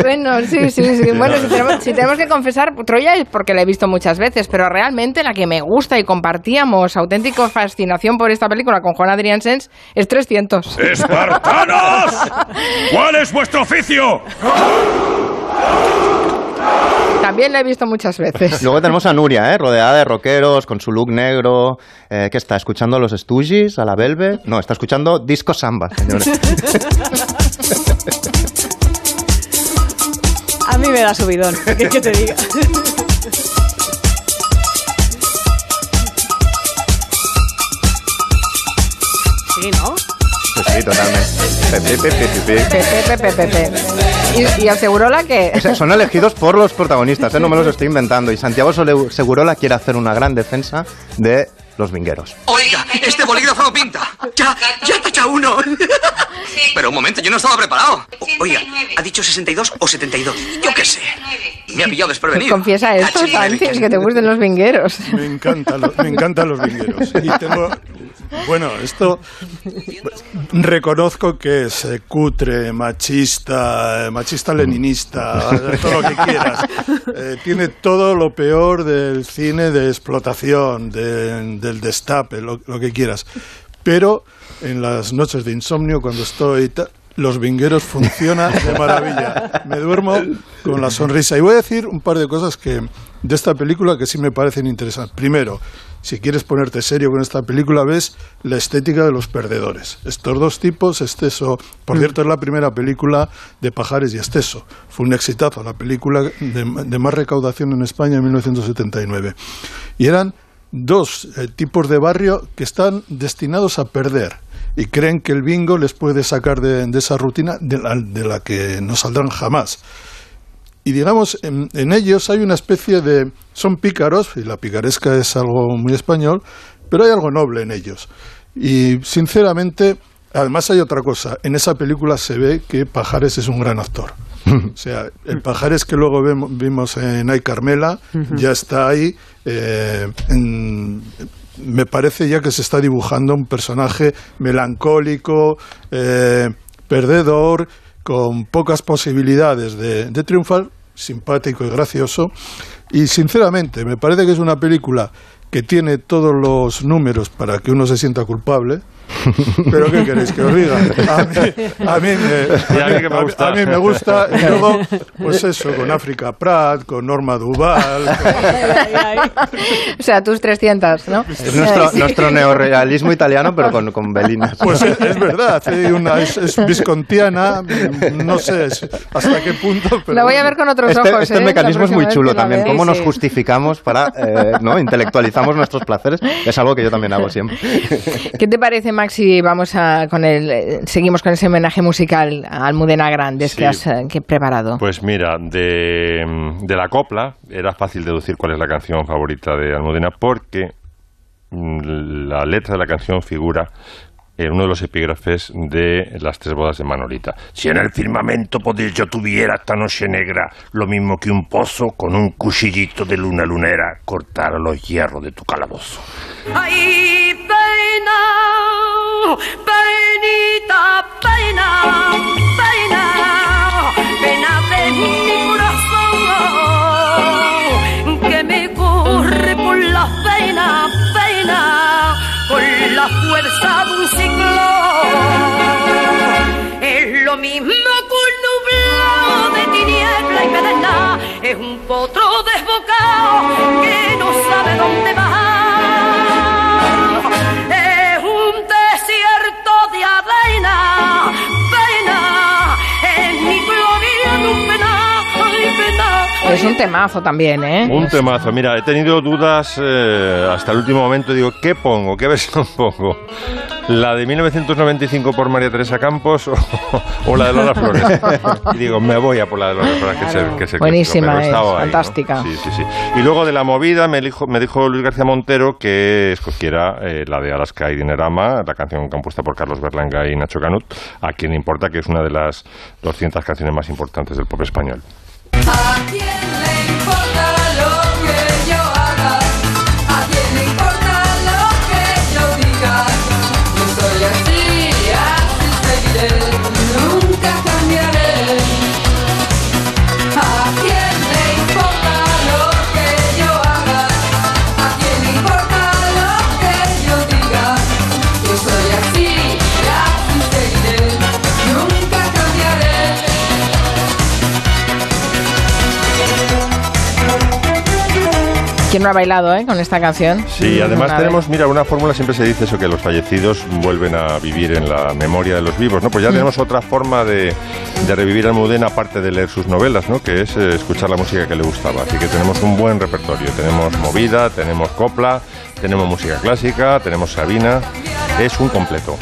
Bueno, sí, sí, sí. Bueno, si tenemos, si tenemos que confesar, Troya es porque la he visto muchas veces, pero realmente la que me gusta y compartíamos auténtica fascinación por esta película con Juan Adrián Sens es trescientos. ¡Espartanos! ¿Cuál es vuestro oficio? También la he visto muchas veces. Luego tenemos a Nuria, ¿eh? Rodeada de rockeros, con su look negro. Eh, ¿Qué está? ¿Escuchando a los Stooges, a la Velvet? No, está escuchando disco samba, señores. A mí me da subidón, ¿qué, qué te diga? Sí, ¿no? Sí, totalmente. Y, y a Segurola que... O sea, son elegidos por los protagonistas, ¿eh? No me los estoy inventando. Y Santiago Segurola quiere hacer una gran defensa de los vingueros. Oiga, este bolígrafo no pinta. Ya, ya tacha uno. Pero un momento, yo no estaba preparado. Oiga, ¿ha dicho sesenta y dos o setenta y dos? Yo qué sé. Me ha pillado desprevenido. Confiesa esto, Santi, es que te gusten los vingueros. Me encantan los, me encantan los vingueros. Y tengo... Bueno, esto reconozco que es cutre, machista, machista leninista, todo lo que quieras. Eh, tiene todo lo peor del cine de explotación, de, del destape, lo, lo que quieras. Pero en las noches de insomnio, cuando estoy... Los vingueros funcionan de maravilla. Me duermo con la sonrisa. Y voy a decir un par de cosas que de esta película que sí me parecen interesantes. Primero, si quieres ponerte serio con esta película, ves la estética de los perdedores. Estos dos tipos, Esteso... Por cierto, es la primera película de Pajares y Esteso. Fue un exitazo, la película de, de más recaudación en España en mil novecientos setenta y nueve. Y eran dos eh, tipos de barrio que están destinados a perder. y creen que el bingo les puede sacar de, de esa rutina de la, de la que no saldrán jamás. Y digamos, en, en ellos hay una especie de... Son pícaros, y la picaresca es algo muy español, pero hay algo noble en ellos. Y sinceramente, además hay otra cosa. En esa película se ve que Pajares es un gran actor. O sea, el Pajares que luego vemos, vimos en Ay Carmela, ya está ahí. Eh, en, me parece ya que se está dibujando un personaje melancólico, eh, perdedor, con pocas posibilidades de, de triunfar, simpático y gracioso. Y sinceramente, me parece que es una película que tiene todos los números para que uno se sienta culpable. ¿Pero qué queréis que os diga? A mí, a mí, me, a mí, me, gusta. A mí me gusta. Y luego, pues eso, con África Pratt, con Norma Duval. Con... O sea, tus trescientos, ¿no? Es nuestro, sí. nuestro neorrealismo italiano, pero con, con Bellina. Pues es, es verdad, ¿eh? Una, es, es viscontiana, no sé hasta qué punto. Pero la voy bueno. a ver con otros este, ojos. Este ¿eh? mecanismo es muy chulo también. Cómo sí. nos justificamos para, eh, ¿no? Intelectualizamos nuestros placeres. Es algo que yo también hago siempre. ¿Qué te parece, Maxi? Vamos a con el seguimos con ese homenaje musical a Almudena Grandes sí. que has que preparado. Pues mira, de, de la copla era fácil deducir cuál es la canción favorita de Almudena porque la letra de la canción figura en uno de los epígrafes de Las tres bodas de Manolita. Si en el firmamento poder yo tuviera esta noche negra, lo mismo que un pozo, con un cuchillito de luna lunera, cortar los hierros de tu calabozo. Ay, peinao, peinita, peinao, peinao, pena de mi corazón, que me corre por las venas, peinao, con la fuerza de un ciclón. Es lo mismo que un nublado de tiniebla y pedernal, es un potro desbocado que no sabe dónde va. Es un desierto de arena, pena, es mi gloria de un penal. Es un temazo también, ¿eh? Un temazo. Mira, he tenido dudas eh, hasta el último momento. Digo, ¿qué pongo? ¿Qué versión pongo? ¿La de mil novecientos noventa y cinco por María Teresa Campos o, o la de Lola Flores? Y digo, me voy a por la de Lola Flores, claro. que, se, que se Buenísima, que se, es, ahí, fantástica. ¿No? Sí, sí, sí. Y luego de la movida me, elijo, me dijo Luis García Montero que escogiera eh, la de Alaska y Dinerama, la canción compuesta por Carlos Berlanga y Nacho Canut, a quien importa que es una de las doscientas canciones más importantes del pop español. ¿A quién le importa lo que yo haga? ¿A quién le importa lo que yo diga? Yo soy así, así seguiré, nunca cambiaré. ¿A quién le importa lo que yo haga? ¿A quién le importa lo que yo diga? Yo soy así, así seguiré, nunca cambiaré. ¿Quién no ha bailado eh, con esta canción? Sí, además una tenemos, vez. mira, una fórmula, siempre se dice eso, que los fallecidos vuelven a vivir en la memoria de los vivos, ¿no? Pues ya mm. tenemos otra forma de, de revivir a Almudena, aparte de leer sus novelas, ¿no? Que es eh, escuchar la música que le gustaba. Así que tenemos un buen repertorio. Tenemos movida, tenemos copla, tenemos música clásica, tenemos Sabina. Es un completo.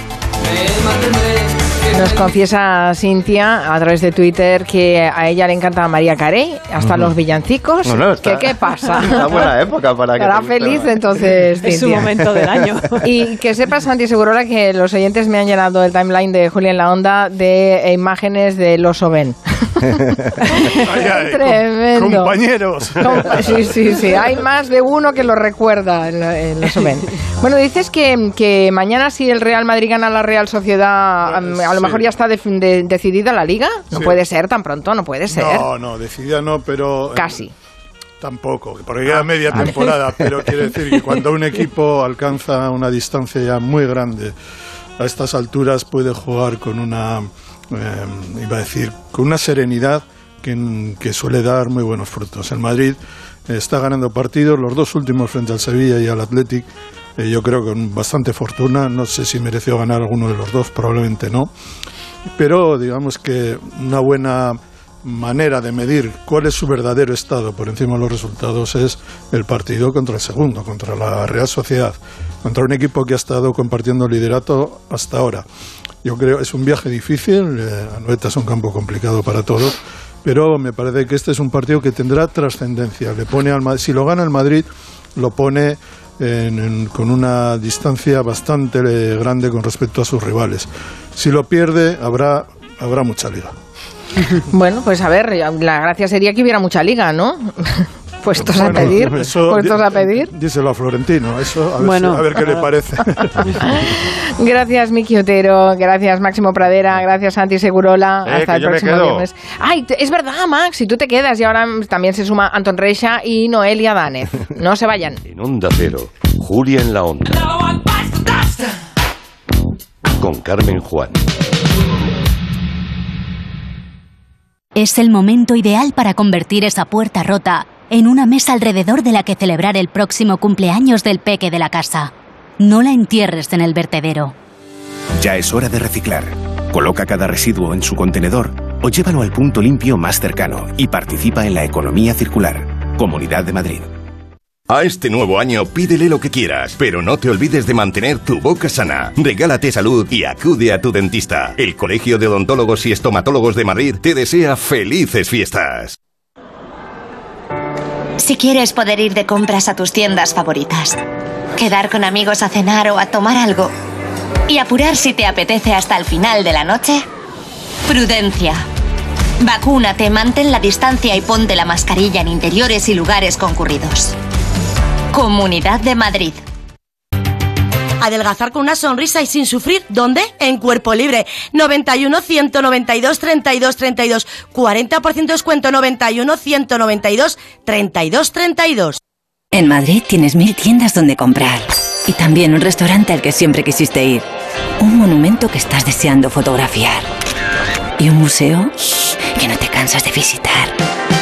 Nos confiesa Cintia a través de Twitter que a ella le encanta María Carey, hasta uh-huh. los villancicos. No, no, está, ¿Qué, ¿Qué pasa? Está buena época para que... Estará feliz entonces, Cintia. Es su momento del año. Y que sepas, Santi Segurola, que los oyentes me han llenado el timeline de Julia en la Onda de imágenes del oso Ben. Ay, ay, tremendo. Com- compañeros. Compa- sí, sí, sí. Hay más de uno que lo recuerda el, el oso Ben. Bueno, dices que, que mañana si el Real Madrid gana la Real Sociedad... A lo mejor sí. ya está de, de, decidida la Liga. No sí. puede ser tan pronto, no puede ser. No, no, decidida no, pero... Casi. Eh, tampoco, porque ya ah, media ah, temporada, pero quiere decir que cuando un equipo alcanza una distancia ya muy grande, a estas alturas puede jugar con una, eh, iba a decir, con una serenidad que, que suele dar muy buenos frutos. El Madrid está ganando partidos, los dos últimos frente al Sevilla y al Athletic, yo creo que con bastante fortuna, no sé si mereció ganar alguno de los dos, probablemente no, pero digamos que una buena manera de medir cuál es su verdadero estado por encima de los resultados es el partido contra el segundo, contra la Real Sociedad, contra un equipo que ha estado compartiendo liderato hasta ahora. Yo creo que es un viaje difícil, eh, Anoeta es un campo complicado para todos, pero me parece que este es un partido que tendrá trascendencia. Le pone al Madrid, si lo gana el Madrid, lo pone en, en, con una distancia bastante eh, grande con respecto a sus rivales. Si lo pierde, habrá, habrá mucha liga. Bueno, pues a ver, la gracia sería que hubiera mucha liga, ¿no? Puestos bueno, a pedir, eso, puestos a pedir. Díselo a Florentino, eso, a ver, bueno. si, a ver qué le parece. Gracias, Miki Otero, gracias, Máximo Pradera, gracias, Santi Segurola. Eh, Hasta el próximo viernes. Ay, es verdad, Max, si tú te quedas, y ahora también se suma Anton Reixa y Noelia Danez. No se vayan. En Onda Cero, Julia en la Onda. Con Carmen Juan. Es el momento ideal para convertir esa puerta rota en una mesa alrededor de la que celebrar el próximo cumpleaños del peque de la casa. No la entierres en el vertedero. Ya es hora de reciclar. Coloca cada residuo en su contenedor o llévalo al punto limpio más cercano y participa en la economía circular. Comunidad de Madrid. A este nuevo año pídele lo que quieras, pero no te olvides de mantener tu boca sana. Regálate salud y acude a tu dentista. El Colegio de Odontólogos y Estomatólogos de Madrid te desea felices fiestas. Si quieres poder ir de compras a tus tiendas favoritas, quedar con amigos a cenar o a tomar algo y apurar si te apetece hasta el final de la noche, prudencia. Vacúnate, mantén la distancia y ponte la mascarilla en interiores y lugares concurridos. Comunidad de Madrid. Adelgazar con una sonrisa y sin sufrir. ¿Dónde? En Cuerpo Libre. noventa y uno, ciento noventa y dos, treinta y dos, treinta y dos. cuarenta por ciento de descuento. noventa y uno, ciento noventa y dos, treinta y dos, treinta y dos. En Madrid tienes mil tiendas donde comprar. Y también un restaurante al que siempre quisiste ir. Un monumento que estás deseando fotografiar. Y un museo que no te cansas de visitar.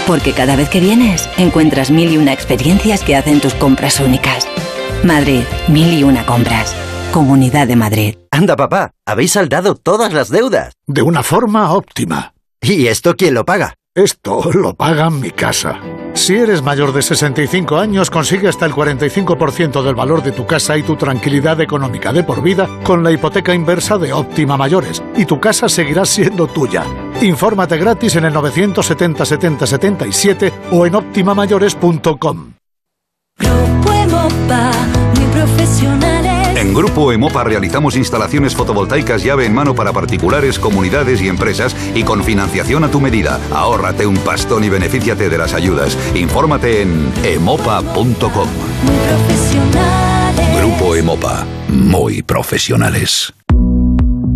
Porque cada vez que vienes, encuentras mil y una experiencias que hacen tus compras únicas. Madrid, mil y una compras. Comunidad de Madrid. Anda, papá, habéis saldado todas las deudas. De una forma óptima. ¿Y esto quién lo paga? Esto lo paga mi casa. Si eres mayor de sesenta y cinco años, consigue hasta el cuarenta y cinco por ciento del valor de tu casa y tu tranquilidad económica de por vida con la hipoteca inversa de Óptima Mayores. Y tu casa seguirá siendo tuya. Infórmate gratis en el novecientos setenta, setenta, setenta y siete o en óptima mayores punto com. En Grupo Emopa realizamos instalaciones fotovoltaicas llave en mano para particulares, comunidades y empresas y con financiación a tu medida. Ahórrate un pastón y benefíciate de las ayudas. Infórmate en emopa punto com. Grupo Emopa, muy profesionales.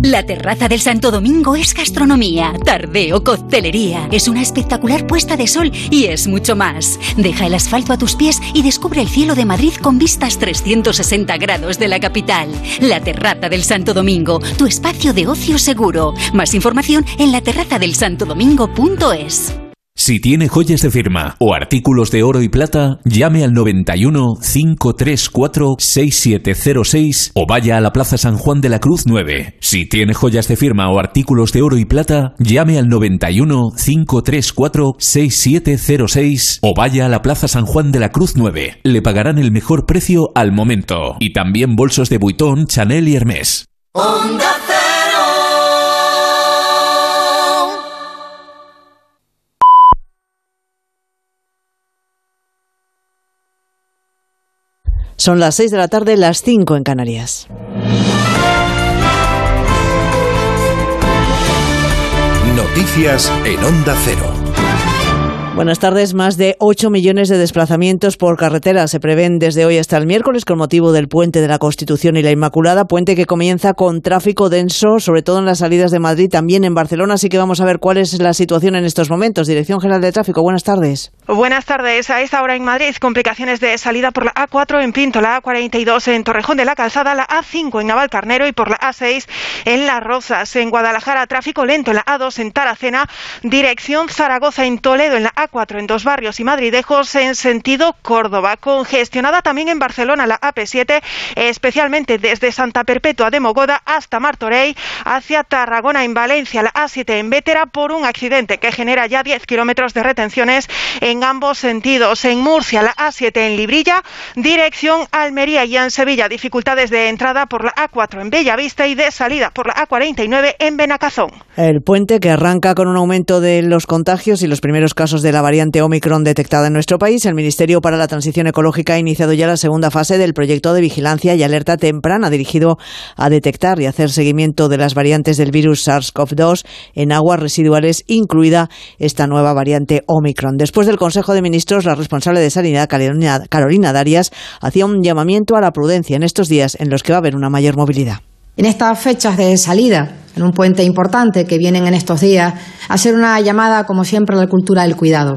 La terraza del Santo Domingo es gastronomía, tardeo, coctelería. Es una espectacular puesta de sol y es mucho más. Deja el asfalto a tus pies y descubre el cielo de Madrid con vistas trescientos sesenta grados de la capital. La terraza del Santo Domingo, tu espacio de ocio seguro. Más información en la terraza del santo domingo punto es. Si tiene joyas de firma o artículos de oro y plata, llame al noventa y uno, cinco tres cuatro, seis siete cero seis o vaya a la Plaza San Juan de la Cruz nueve. Si tiene joyas de firma o artículos de oro y plata, llame al noventa y uno, cinco tres cuatro, seis siete cero seis o vaya a la Plaza San Juan de la Cruz nueve. Le pagarán el mejor precio al momento. Y también bolsos de Vuitton, Chanel y Hermès. Onda Cero. Son las seis de la tarde, las cinco en Canarias. Noticias en Onda Cero. Buenas tardes. Más de ocho millones de desplazamientos por carretera se prevén desde hoy hasta el miércoles con motivo del puente de la Constitución y la Inmaculada, puente que comienza con tráfico denso, sobre todo en las salidas de Madrid, también en Barcelona, así que vamos a ver cuál es la situación en estos momentos. Dirección General de Tráfico, buenas tardes. Buenas tardes. A esta hora en Madrid, complicaciones de salida por la A cuatro en Pinto, la A cuarenta y dos en Torrejón de la Calzada, la A cinco en Navalcarnero y por la A seis en Las Rozas. En Guadalajara, tráfico lento en la A dos en Tarragona, dirección Zaragoza en Toledo, en la A cuatro en Dos Barrios y Madridejos en sentido Córdoba, congestionada también en Barcelona la A P siete, especialmente desde Santa Perpetua de Mogoda hasta Martorell, hacia Tarragona en Valencia, la A siete en Vétera por un accidente que genera ya diez kilómetros de retenciones en ambos sentidos. En Murcia la A siete en Librilla, dirección Almería, y en Sevilla dificultades de entrada por la A cuatro en Bellavista y de salida por la A cuarenta y nueve en Benacazón. El puente que arranca con un aumento de los contagios y los primeros casos de la variante Omicron detectada en nuestro país. El Ministerio para la Transición Ecológica ha iniciado ya la segunda fase del proyecto de vigilancia y alerta temprana dirigido a detectar y hacer seguimiento de las variantes del virus SARS-CoV dos en aguas residuales, incluida esta nueva variante Omicron. Después del Consejo de Ministros, la responsable de Sanidad, Carolina, Carolina Darias, hacía un llamamiento a la prudencia en estos días en los que va a haber una mayor movilidad. En estas fechas de salida, en un puente importante que vienen en estos días, hacer una llamada, como siempre, a la cultura del cuidado.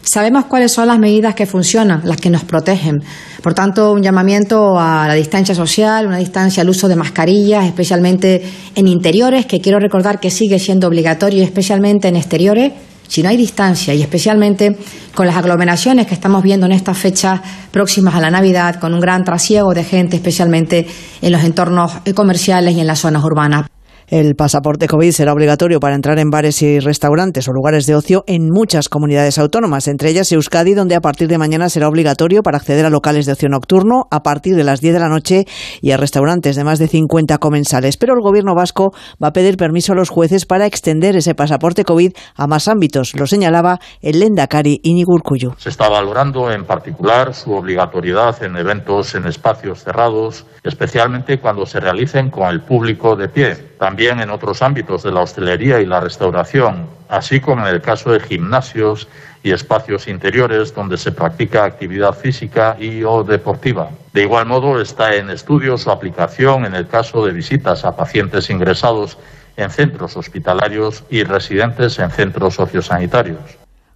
Sabemos cuáles son las medidas que funcionan, las que nos protegen. Por tanto, un llamamiento a la distancia social, una distancia al uso de mascarillas, especialmente en interiores, que quiero recordar que sigue siendo obligatorio, y especialmente en exteriores, si no hay distancia, y especialmente con las aglomeraciones que estamos viendo en estas fechas próximas a la Navidad, con un gran trasiego de gente, especialmente en los entornos comerciales y en las zonas urbanas. El pasaporte COVID será obligatorio para entrar en bares y restaurantes o lugares de ocio en muchas comunidades autónomas, entre ellas Euskadi, donde a partir de mañana será obligatorio para acceder a locales de ocio nocturno a partir de las diez de la noche y a restaurantes de más de cincuenta comensales. Pero el gobierno vasco va a pedir permiso a los jueces para extender ese pasaporte COVID a más ámbitos, lo señalaba el Lehendakari Iñigo Urkullu. Se está valorando en particular su obligatoriedad en eventos en espacios cerrados, especialmente cuando se realicen con el público de pie. También en otros ámbitos de la hostelería y la restauración, así como en el caso de gimnasios y espacios interiores donde se practica actividad física y o deportiva. De igual modo, está en estudio su aplicación en el caso de visitas a pacientes ingresados en centros hospitalarios y residentes en centros sociosanitarios.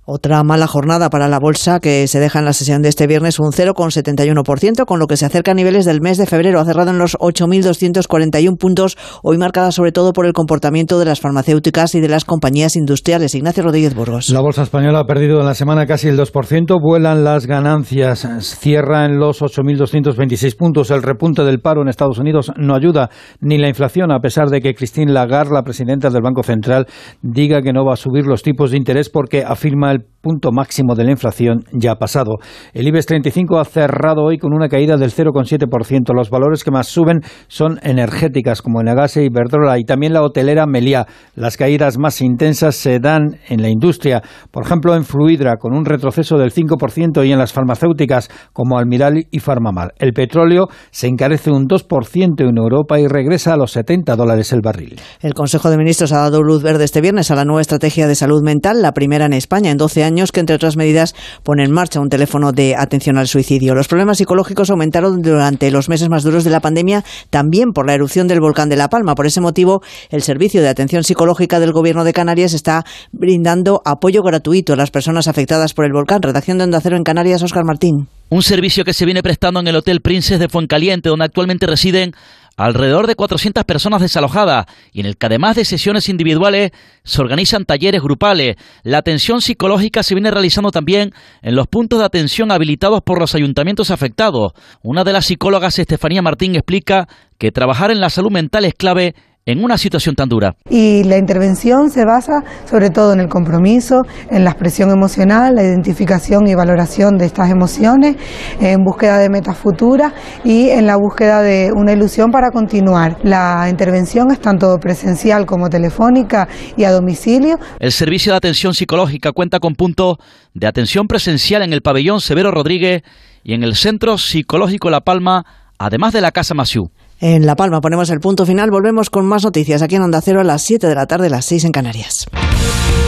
Otra mala jornada para la bolsa, que se deja en la sesión de este viernes un cero coma setenta y uno por ciento, con lo que se acerca a niveles del mes de febrero. Ha cerrado en los ocho mil doscientos cuarenta y un puntos, hoy marcada sobre todo por el comportamiento de las farmacéuticas y de las compañías industriales. Ignacio Rodríguez Burgos. La bolsa española ha perdido en la semana casi el dos por ciento, vuelan las ganancias, cierra en los ocho mil doscientos veintiséis puntos. El repunte del paro en Estados Unidos no ayuda, ni la inflación, a pesar de que Christine Lagarde, la presidenta del Banco Central, diga que no va a subir los tipos de interés porque afirma el punto máximo de la inflación ya ha pasado. El IBEX treinta y cinco ha cerrado hoy con una caída del cero coma siete por ciento. Los valores que más suben son energéticas como Enagás y Iberdrola, y también la hotelera Meliá. Las caídas más intensas se dan en la industria, por ejemplo en Fluidra con un retroceso del cinco por ciento, y en las farmacéuticas como Almiral y Farmamar. El petróleo se encarece un dos por ciento en Europa y regresa a los setenta dólares el barril. El Consejo de Ministros ha dado luz verde este viernes a la nueva estrategia de salud mental, la primera en España en doce años, que entre otras medidas pone en marcha un teléfono de atención al suicidio. Los problemas psicológicos aumentaron durante los meses más duros de la pandemia, también por la erupción del volcán de La Palma. Por ese motivo, el Servicio de Atención Psicológica del Gobierno de Canarias está brindando apoyo gratuito a las personas afectadas por el volcán. Redacción de Onda Cero en Canarias, Óscar Martín. Un servicio que se viene prestando en el Hotel Princes de Fuencaliente, donde actualmente residen alrededor de cuatrocientas personas desalojadas, y en el que además de sesiones individuales se organizan talleres grupales. La atención psicológica se viene realizando también en los puntos de atención habilitados por los ayuntamientos afectados. Una de las psicólogas, Estefanía Martín, explica que trabajar en la salud mental es clave en una situación tan dura. Y la intervención se basa sobre todo en el compromiso, en la expresión emocional, la identificación y valoración de estas emociones, en búsqueda de metas futuras y en la búsqueda de una ilusión para continuar. La intervención es tanto presencial como telefónica y a domicilio. El Servicio de Atención Psicológica cuenta con puntos de atención presencial en el Pabellón Severo Rodríguez y en el Centro Psicológico La Palma, además de la Casa Masiú. En La Palma ponemos el punto final, volvemos con más noticias aquí en Onda Cero a las siete de la tarde, las seis en Canarias.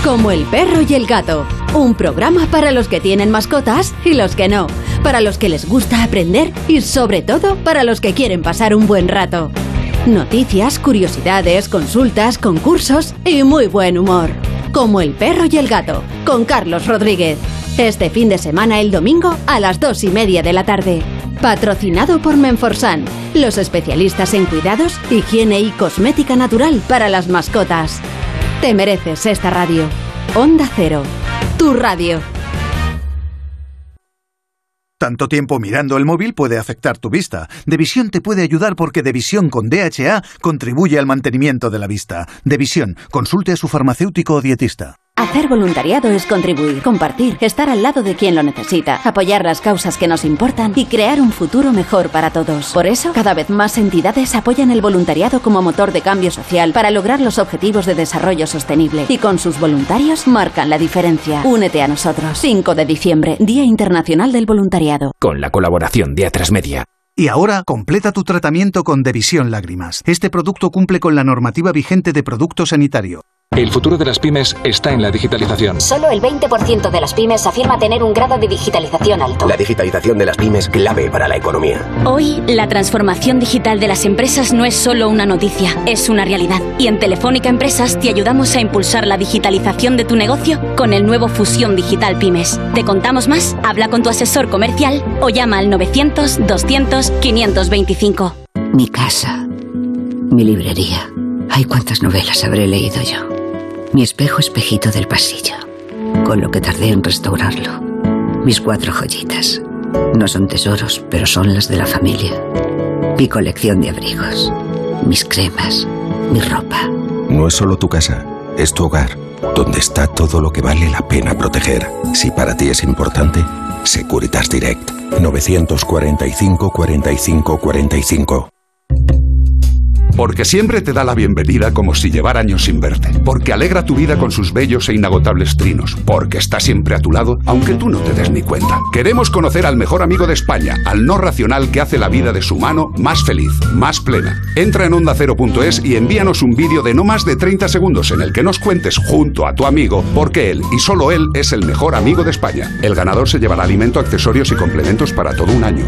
Como el perro y el gato, un programa para los que tienen mascotas y los que no, para los que les gusta aprender y sobre todo para los que quieren pasar un buen rato. Noticias, curiosidades, consultas, concursos y muy buen humor. Como el perro y el gato, con Carlos Rodríguez. Este fin de semana el domingo a las dos y media de la tarde. Patrocinado por Menforsan, los especialistas en cuidados, higiene y cosmética natural para las mascotas. Te mereces esta radio. Onda Cero, tu radio. Tanto tiempo mirando el móvil puede afectar tu vista. Devisión te puede ayudar porque Devisión con D H A contribuye al mantenimiento de la vista. Devisión, consulte a su farmacéutico o dietista. Hacer voluntariado es contribuir, compartir, estar al lado de quien lo necesita, apoyar las causas que nos importan y crear un futuro mejor para todos. Por eso, cada vez más entidades apoyan el voluntariado como motor de cambio social para lograr los objetivos de desarrollo sostenible. Y con sus voluntarios marcan la diferencia. Únete a nosotros. cinco de diciembre, Día Internacional del Voluntariado. Con la colaboración de A tres Media. Y ahora, completa tu tratamiento con Devisión Lágrimas. Este producto cumple con la normativa vigente de producto sanitario. El futuro de las pymes está en la digitalización. Solo el veinte por ciento de las pymes afirma tener un grado de digitalización alto. La digitalización de las pymes, clave para la economía. Hoy, la transformación digital de las empresas no es solo una noticia, es una realidad. Y en Telefónica Empresas te ayudamos a impulsar la digitalización de tu negocio con el nuevo Fusión Digital Pymes. ¿Te contamos más? Habla con tu asesor comercial o llama al novecientos doscientos quinientos veinticinco. Mi casa, mi librería. Ay, cuántas novelas habré leído yo. Mi espejo espejito del pasillo, con lo que tardé en restaurarlo. Mis cuatro joyitas. No son tesoros, pero son las de la familia. Mi colección de abrigos, mis cremas, mi ropa. No es solo tu casa, es tu hogar, donde está todo lo que vale la pena proteger. Si para ti es importante, Securitas Direct. nueve cuatro cinco, cuatro cinco, cuatro cinco. Porque siempre te da la bienvenida como si llevara años sin verte. Porque alegra tu vida con sus bellos e inagotables trinos. Porque está siempre a tu lado, aunque tú no te des ni cuenta. Queremos conocer al mejor amigo de España, al no racional que hace la vida de su mano más feliz, más plena. Entra en onda cero punto es y envíanos un vídeo de no más de treinta segundos en el que nos cuentes junto a tu amigo porque él y solo él es el mejor amigo de España. El ganador se llevará alimento, accesorios y complementos para todo un año.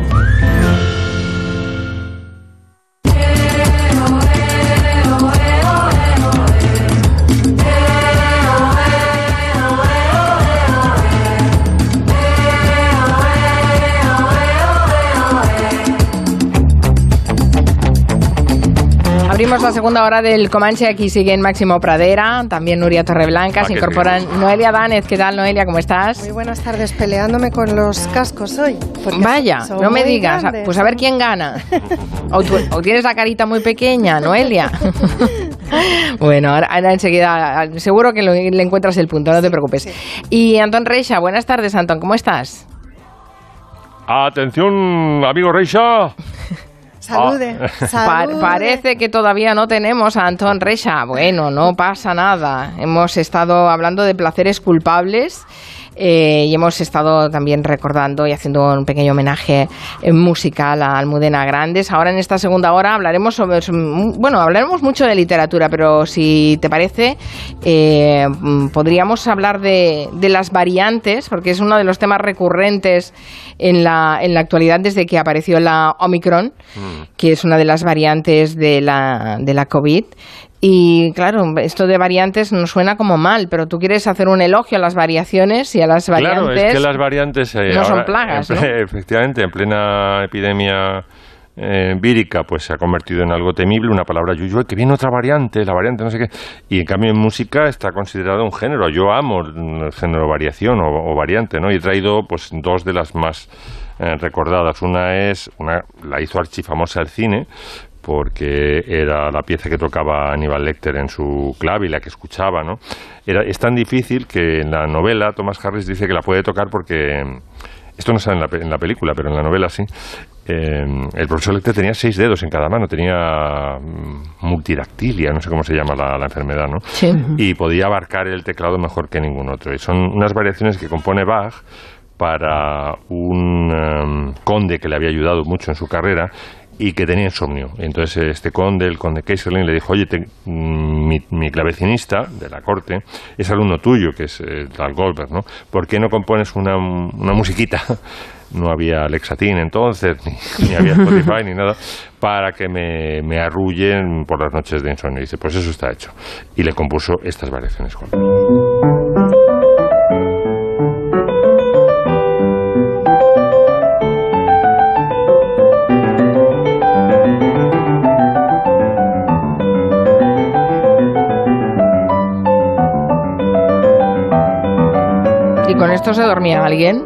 Abrimos la segunda hora del Comanche, aquí siguen Máximo Pradera, también Nuria Torreblanca, ah, se incorporan bien. Noelia Danez, ¿qué tal Noelia? ¿Cómo estás? Muy buenas tardes, peleándome con los cascos hoy. Vaya, no me digas, grandes, pues a ver quién gana. O, tú, o tienes la carita muy pequeña, Noelia. Bueno, ahora, ahora enseguida, seguro que lo, le encuentras el punto, no sí, te preocupes. Sí. Y Antón Reixa, buenas tardes Antón, ¿cómo estás? Atención, amigo Reixa. Salude, ah. salude. Pa- parece que todavía no tenemos a Antón Reixa. Bueno, no pasa nada. Hemos estado hablando de placeres culpables eh, y hemos estado también recordando y haciendo un pequeño homenaje musical a Almudena Grandes. Ahora en esta segunda hora hablaremos sobre, bueno, hablaremos mucho de literatura, pero si te parece eh, podríamos hablar de, de las variantes, porque es uno de los temas recurrentes en la, en la actualidad desde que apareció la Omicron, que es una de las variantes de la, de la COVID. Y claro, esto de variantes nos suena como mal, pero tú quieres hacer un elogio a las variaciones y a las variantes. Claro, es que las variantes eh, no ahora, son plagas, en ple- ¿no? Efectivamente, en plena epidemia eh, vírica, pues se ha convertido en algo temible, una palabra yuyue, que viene otra variante, la variante no sé qué. Y en cambio en música está considerado un género. Yo amo el género variación o, o variante, ¿no? Y he traído pues dos de las más eh, recordadas. Una es una la hizo archifamosa el cine, porque era la pieza que tocaba Aníbal Lecter en su clave y la que escuchaba, ¿no? Era, es tan difícil que en la novela Thomas Harris dice que la puede tocar porque... Esto no sale en la, en la película, pero en la novela sí. Eh, el profesor Lecter tenía seis dedos en cada mano, tenía multidactilia, no sé cómo se llama la, la enfermedad, ¿no? Sí. Y podía abarcar el teclado mejor que ningún otro. Y son unas variaciones que compone Bach para un um, conde que le había ayudado mucho en su carrera y que tenía insomnio. Entonces este conde, el conde Kaiserling, le dijo: oye, te, mi, mi clavecinista de la corte es alumno tuyo, que es eh, tal Goldberg, ¿no? ¿Por qué no compones una, una musiquita? No había Lexatin entonces, ni, ni había Spotify, ni nada, para que me, me arrullen por las noches de insomnio. Y dice, pues eso está hecho. Y le compuso estas variaciones. ¿Con esto se dormía alguien?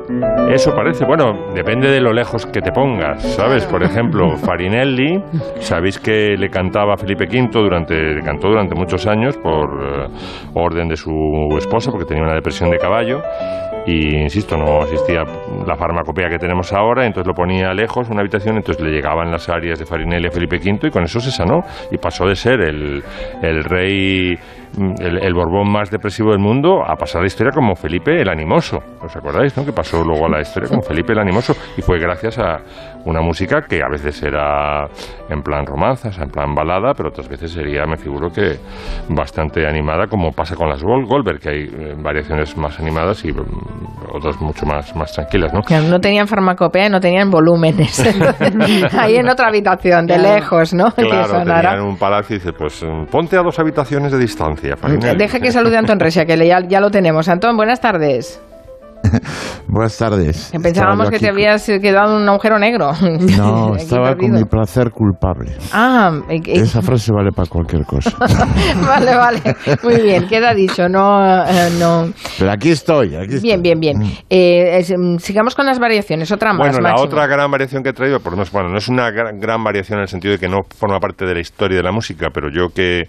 Eso parece, bueno, depende de lo lejos que te pongas, ¿sabes? Por ejemplo, Farinelli, sabéis que le cantaba a Felipe quinto, durante, le cantó durante muchos años por uh, orden de su esposa, porque tenía una depresión de caballo, y insisto, no existía la farmacopea que tenemos ahora, entonces lo ponía lejos, una habitación, entonces le llegaban las arias de Farinelli a Felipe quinto, y con eso se sanó, y pasó de ser el, el rey... El, el Borbón más depresivo del mundo a pasar a la historia como Felipe el Animoso. ¿Os acordáis, no? Que pasó luego a la historia como Felipe el Animoso, y fue gracias a una música que a veces era en plan romanzas, en plan balada, pero otras veces sería, me figuro que bastante animada, como pasa con las Goldberg, que hay variaciones más animadas y otras mucho más, más tranquilas, ¿no? Que no tenían farmacopea y no tenían volúmenes. Entonces, ahí en otra habitación, de lejos, ¿no? Claro, tenían un palacio y dices, pues ponte a dos habitaciones de distancia. Deja que salude a Antón Resia, que ya, ya lo tenemos. Antón, buenas tardes. Buenas tardes. Pensábamos que te habías quedado en un agujero negro. No, estaba perdido con mi placer culpable. Ah, eh, eh. Esa frase vale para cualquier cosa. Vale, vale. Muy bien, queda dicho. No, eh, no. Pero aquí estoy. Aquí bien, estoy. bien, bien, bien. Eh, eh, sigamos con las variaciones. Otra más. Bueno, la Máximo. otra gran variación que he traído, por lo menos, bueno, no es una gran, gran variación en el sentido de que no forma parte de la historia de la música, pero yo que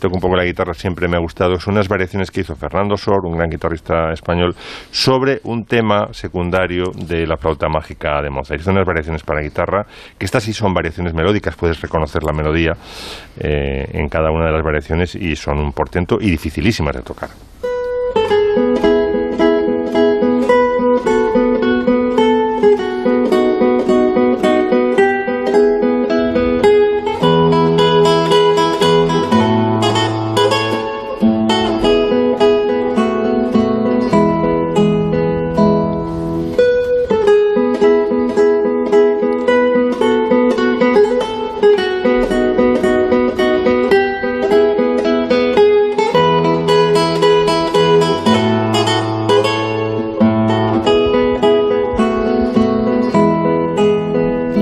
toco un poco la guitarra siempre me ha gustado. Son unas variaciones que hizo Fernando Sor, un gran guitarrista español, sobre un tema secundario de la flauta mágica de Mozart. Son unas variaciones para guitarra, que estas sí son variaciones melódicas, puedes reconocer la melodía eh, en cada una de las variaciones, y son un portento y dificilísimas de tocar.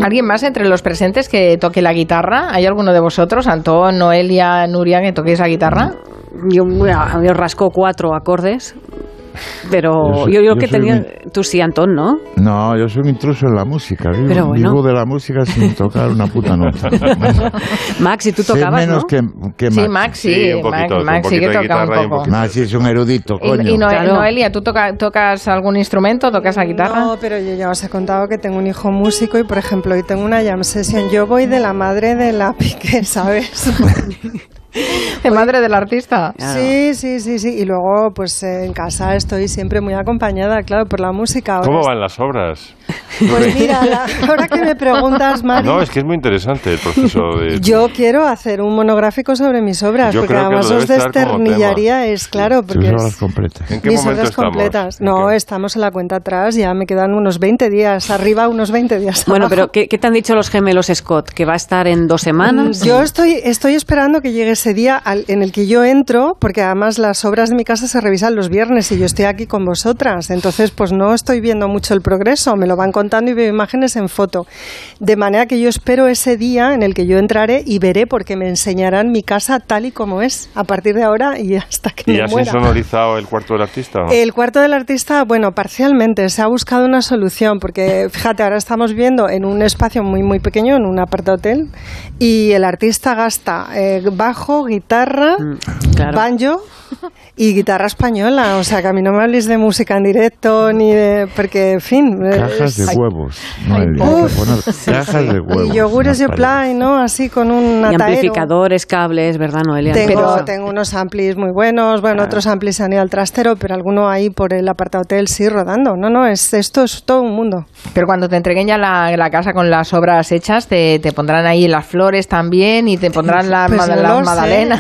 ¿Alguien más entre los presentes que toque la guitarra? ¿Hay alguno de vosotros, Antón, Noelia, Nuria, que toquéis la guitarra? Yo, yo rasco cuatro acordes, pero yo, soy, yo, yo, yo que tenía... Mi... Tú sí, Antón, ¿no? No, yo soy un intruso en la música. Vivo, pero bueno. vivo de la música sin tocar una puta nota. Max, ¿y tú tocabas, sí, menos, ¿no? que, que Max. Sí, Max, sí. sí un poquito, Max, Max un sí que toca un poco. Un Max es un erudito, coño. Y, y Noel, claro. Noelia, ¿tú toca, tocas algún instrumento? ¿Tocas la guitarra? No, pero yo ya os he contado que tengo un hijo músico y, por ejemplo, hoy tengo una jam session. Yo voy de la madre de la pique, ¿sabes? ¿De madre del artista? Claro. Sí, sí, sí, sí. Y luego, pues eh, en casa estoy siempre muy acompañada, claro, por la música. Ahora ¿Cómo está... van las obras? Pues mira, la... ahora que me preguntas, Mari... No, es que es muy interesante el proceso de... Yo quiero hacer un monográfico sobre mis obras, yo porque además os desternillería, es claro, porque... Tus obras completas. ¿En qué mis momento obras estamos? completas. No, qué? estamos en la cuenta atrás, ya me quedan unos veinte días, arriba unos veinte días. Bueno, abajo. Pero ¿qué, ¿qué te han dicho los gemelos Scott? ¿Que va a estar en dos semanas? Yo estoy, estoy esperando que llegue ese día al, en el que yo entro, porque además las obras de mi casa se revisan los viernes y yo estoy aquí con vosotras, entonces pues no estoy viendo mucho el progreso, me lo van contando y veo imágenes en foto, de manera que yo espero ese día en el que yo entraré y veré, porque me enseñarán mi casa tal y como es, a partir de ahora y hasta que ¿Y me muera. ¿Y has insonorizado el cuarto del artista? ¿No? El cuarto del artista, bueno, parcialmente, se ha buscado una solución, porque fíjate, ahora estamos viendo en un espacio muy muy pequeño, en un apartahotel, y el artista gasta eh, bajo, guitarra, claro. banjo y guitarra española. O sea, que a mí no me habléis de música en directo ni de... Porque, en fin... Cajas de huevos. Ay, madre, cajas de huevos. Y yogures de play, ¿no? Así con un ataero. Y amplificadores, cables, ¿verdad, Noelia? Tengo, pero tengo unos amplis muy buenos. Bueno, claro. Otros amplis han ido al trastero, pero alguno ahí por el apartahotel sí rodando. No, no, es, esto es todo un mundo. Pero cuando te entreguen ya la, la casa con las obras hechas, te, te pondrán ahí las flores también y te pondrán la, pues la, la madalena.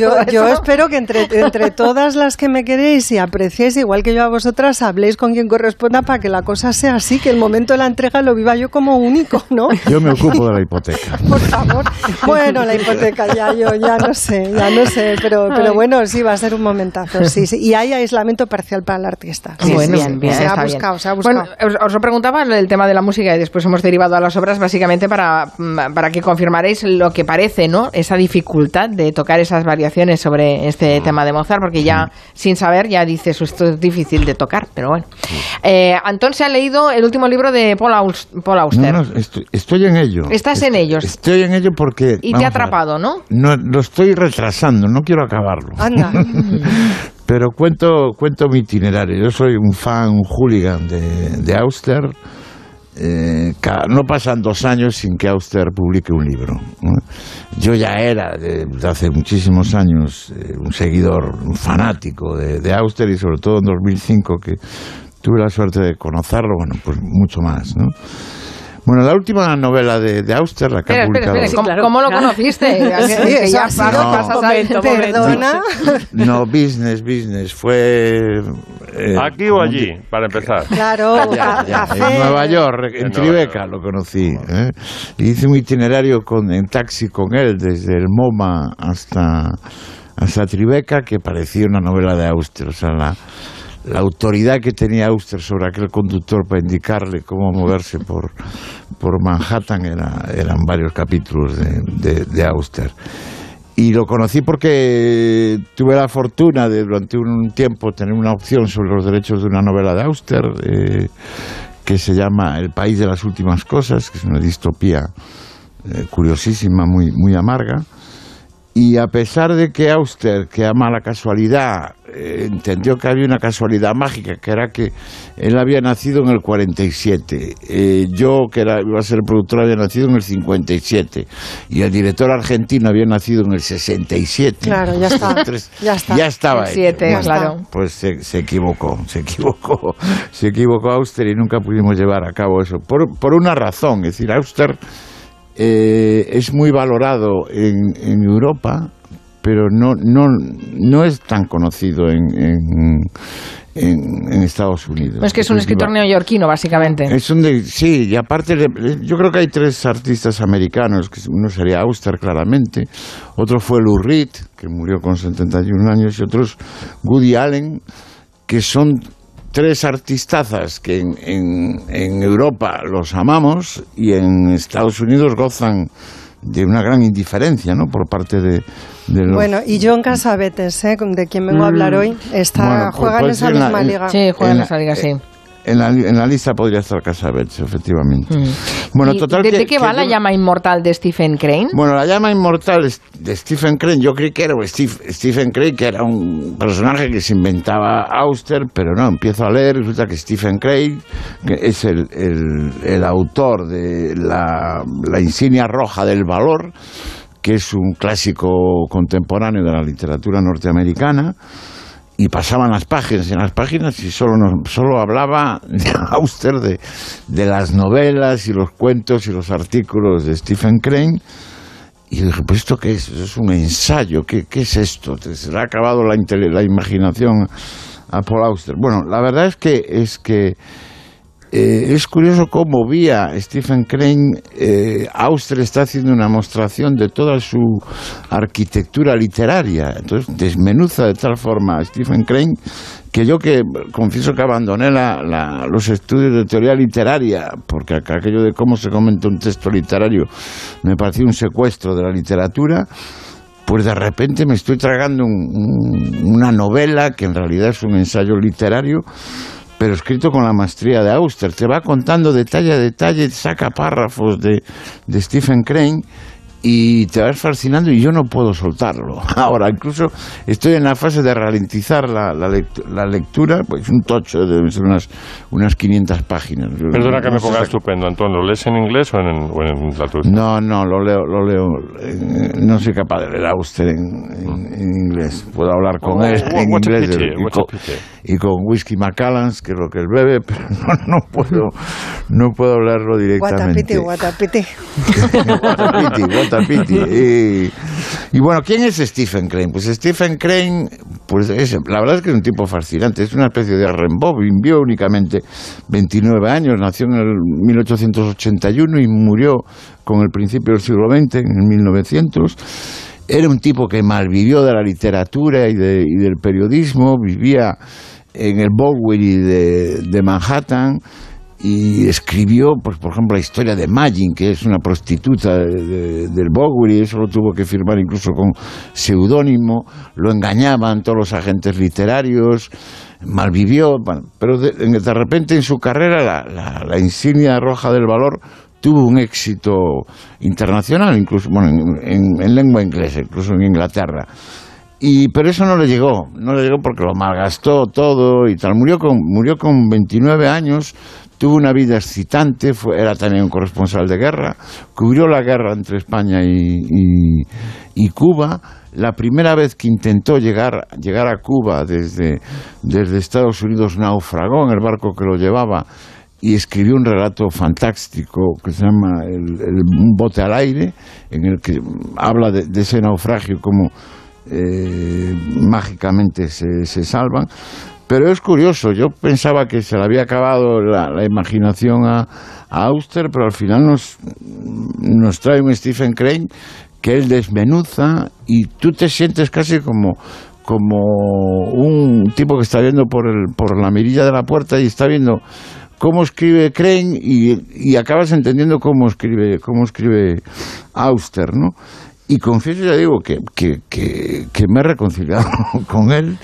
Yo, yo espero que entre, entre todas las que me queréis y apreciéis, igual que yo a vosotras, habléis con quien corresponda para que la cosa sea así, que el momento de la entrega lo viva yo como único, ¿no? Yo me ocupo de la hipoteca. Por favor. Bueno, la hipoteca ya yo ya no sé, ya no sé, pero, pero bueno, sí, va a ser un momentazo. Sí, sí. Y hay aislamiento parcial para el artista. Sí, bueno, sí, bien, bien, se, ha buscado, bien. se ha buscado. Bueno, os, os lo preguntaba el tema de la música y después hemos derivado a las obras básicamente para, para que confirmaréis lo que parece, ¿no? Esa dificultad de tocar esas variaciones sobre este tema de Mozart. Mozart, porque ya sin saber ya dices esto es difícil de tocar, pero bueno. Eh, Antón se ha leído el último libro de Paul, Aus Paul Auster. No, no, estoy, estoy en ello. Estás estoy, en ellos. Estoy en ello porque... Y te ha atrapado, ¿no? No, lo estoy retrasando, no quiero acabarlo. Anda. Pero cuento, cuento mi itinerario. Yo soy un fan, un hooligan de, de Auster. Eh, no pasan dos años sin que Auster publique un libro. Yo ya era, de, de hace muchísimos años, eh, un seguidor, un fanático de, de Auster, y sobre todo en dos mil cinco, que tuve la suerte de conocerlo, bueno, pues mucho más, ¿no? Bueno, la última novela de, de Auster, la que pero, ha publicado... Pero, pero, ¿cómo, sí, claro, ¿cómo lo claro. conociste? Sí, que ya sí, pasó, no, pasas momento, a... ¿Perdona? No, no, business, business, fue... Eh, ¿Aquí o allí, que... para empezar? Claro, ya, ya, en Nueva York, en Tribeca lo conocí. ¿eh? Y hice un itinerario con, en taxi con él, desde el MoMA hasta, hasta Tribeca, que parecía una novela de Auster, o sea, la... La autoridad que tenía Auster sobre aquel conductor para indicarle cómo moverse por, por Manhattan era, eran varios capítulos de, de, de Auster. Y lo conocí porque tuve la fortuna de durante un tiempo tener una opción sobre los derechos de una novela de Auster eh, que se llama El país de las últimas cosas, que es una distopía eh, curiosísima, muy, muy amarga. Y a pesar de que Auster, que ama la casualidad, eh, entendió que había una casualidad mágica, que era que él había nacido en el cuarenta y siete, eh, yo, que era, iba a ser productor, había nacido en el cincuenta y siete, y el director argentino había nacido en el sesenta y siete. Claro, ya estaba. ya, está. ya estaba. El siete, bueno, claro. Pues se, se equivocó, se equivocó, se equivocó Auster y nunca pudimos llevar a cabo eso, por, por una razón, es decir, Auster... Eh, es muy valorado en, en Europa, pero no, no, no es tan conocido en, en, en, en Estados Unidos. No, es que es un escritor neoyorquino, básicamente. Es un de, sí, y aparte, de, yo creo que hay tres artistas americanos, que uno sería Auster, claramente, otro fue Lou Reed, que murió con setenta y un años, y otros Woody Allen, que son... Tres artistazas que en, en, en Europa los amamos y en Estados Unidos gozan de una gran indiferencia, ¿no? Por parte de, de los... Bueno, y John Cassavetes, ¿eh? De quien vengo a hablar hoy, está, bueno, juega en esa misma en la, liga. Sí, juega en, en esa liga, sí. En la, en la lista podría estar Cassavetes, efectivamente. Mm. Bueno, total, ¿De, que, ¿de qué va que la yo... llama inmortal de Stephen Crane? Bueno, la llama inmortal de Stephen Crane, yo creí que era Steve, Stephen Crane, que era un personaje que se inventaba Auster, pero no, empiezo a leer, resulta que Stephen Crane, que es el, el, el autor de la, la insignia roja del valor, que es un clásico contemporáneo de la literatura norteamericana. Y pasaban las páginas y las páginas y solo, nos, solo hablaba Auster de, de las novelas y los cuentos y los artículos de Stephen Crane. Y dije, pues ¿esto qué es? ¿Es un ensayo? ¿Qué, qué es esto? ¿Se le ha acabado la, la imaginación a Paul Auster? Bueno, la verdad es que es, que, eh, es curioso cómo vía Stephen Crane eh, Auster está haciendo una mostración de toda su arquitectura literaria. Entonces desmenuza de tal forma a Stephen Crane que yo, que confieso que abandoné la, la, los estudios de teoría literaria, porque aquello de cómo se comenta un texto literario me pareció un secuestro de la literatura, pues de repente me estoy tragando un, un, una novela que en realidad es un ensayo literario, pero escrito con la maestría de Auster. Te va contando detalle a detalle, saca párrafos de, de Stephen Crane y te vas fascinando, y yo no puedo soltarlo. Ahora, incluso estoy en la fase de ralentizar la, la, lectu la lectura, pues un tocho de unas, unas quinientas páginas. Perdona que me ponga estupendo, Antón, ¿lo lees en inglés o en, o en la tuya? No, no, lo leo, lo leo eh, no soy capaz de leer Auster en, en, en inglés. Puedo hablar con oh, él oh, en inglés pity, y, con, y con Whisky Macallans, que es lo que él bebe, pero no, no puedo no puedo hablarlo directamente. Guatapiti, guatapiti. Y, y bueno, ¿quién es Stephen Crane? Pues Stephen Crane, pues es, la verdad es que es un tipo fascinante, es una especie de Rimbaud, vivió únicamente veintinueve años, nació en el mil ochocientos ochenta y uno y murió con el principio del siglo veinte, en el mil novecientos. Era un tipo que malvivió de la literatura y, de, y del periodismo, vivía en el Bowery de, de Manhattan. y escribió, pues, por ejemplo, la historia de Magin, que es una prostituta de, de, del Bowery, y eso lo tuvo que firmar incluso con seudónimo, lo engañaban todos los agentes literarios, malvivió, bueno, pero de, de repente en su carrera la, la, la insignia roja del valor tuvo un éxito internacional, incluso bueno, en, en, en lengua inglesa, incluso en Inglaterra. Y, pero eso no le llegó, no le llegó porque lo malgastó todo y tal. Murió con, murió con veintinueve años, tuvo una vida excitante, fue, era también un corresponsal de guerra, cubrió la guerra entre España y, y, y Cuba. La primera vez que intentó llegar, llegar a Cuba desde, desde Estados Unidos naufragó en el barco que lo llevaba y escribió un relato fantástico que se llama el, el, Un bote al aire, en el que habla de, de ese naufragio como... Eh, mágicamente se, se salvan, pero es curioso, yo pensaba que se le había acabado la, la imaginación a, a Auster, pero al final nos, nos trae un Stephen Crane que él desmenuza y tú te sientes casi como, como un tipo que está viendo por, el, por la mirilla de la puerta y está viendo cómo escribe Crane y, y acabas entendiendo cómo escribe, cómo escribe Auster, ¿no? Y confieso, ya digo, que, que, que, que me he reconciliado con él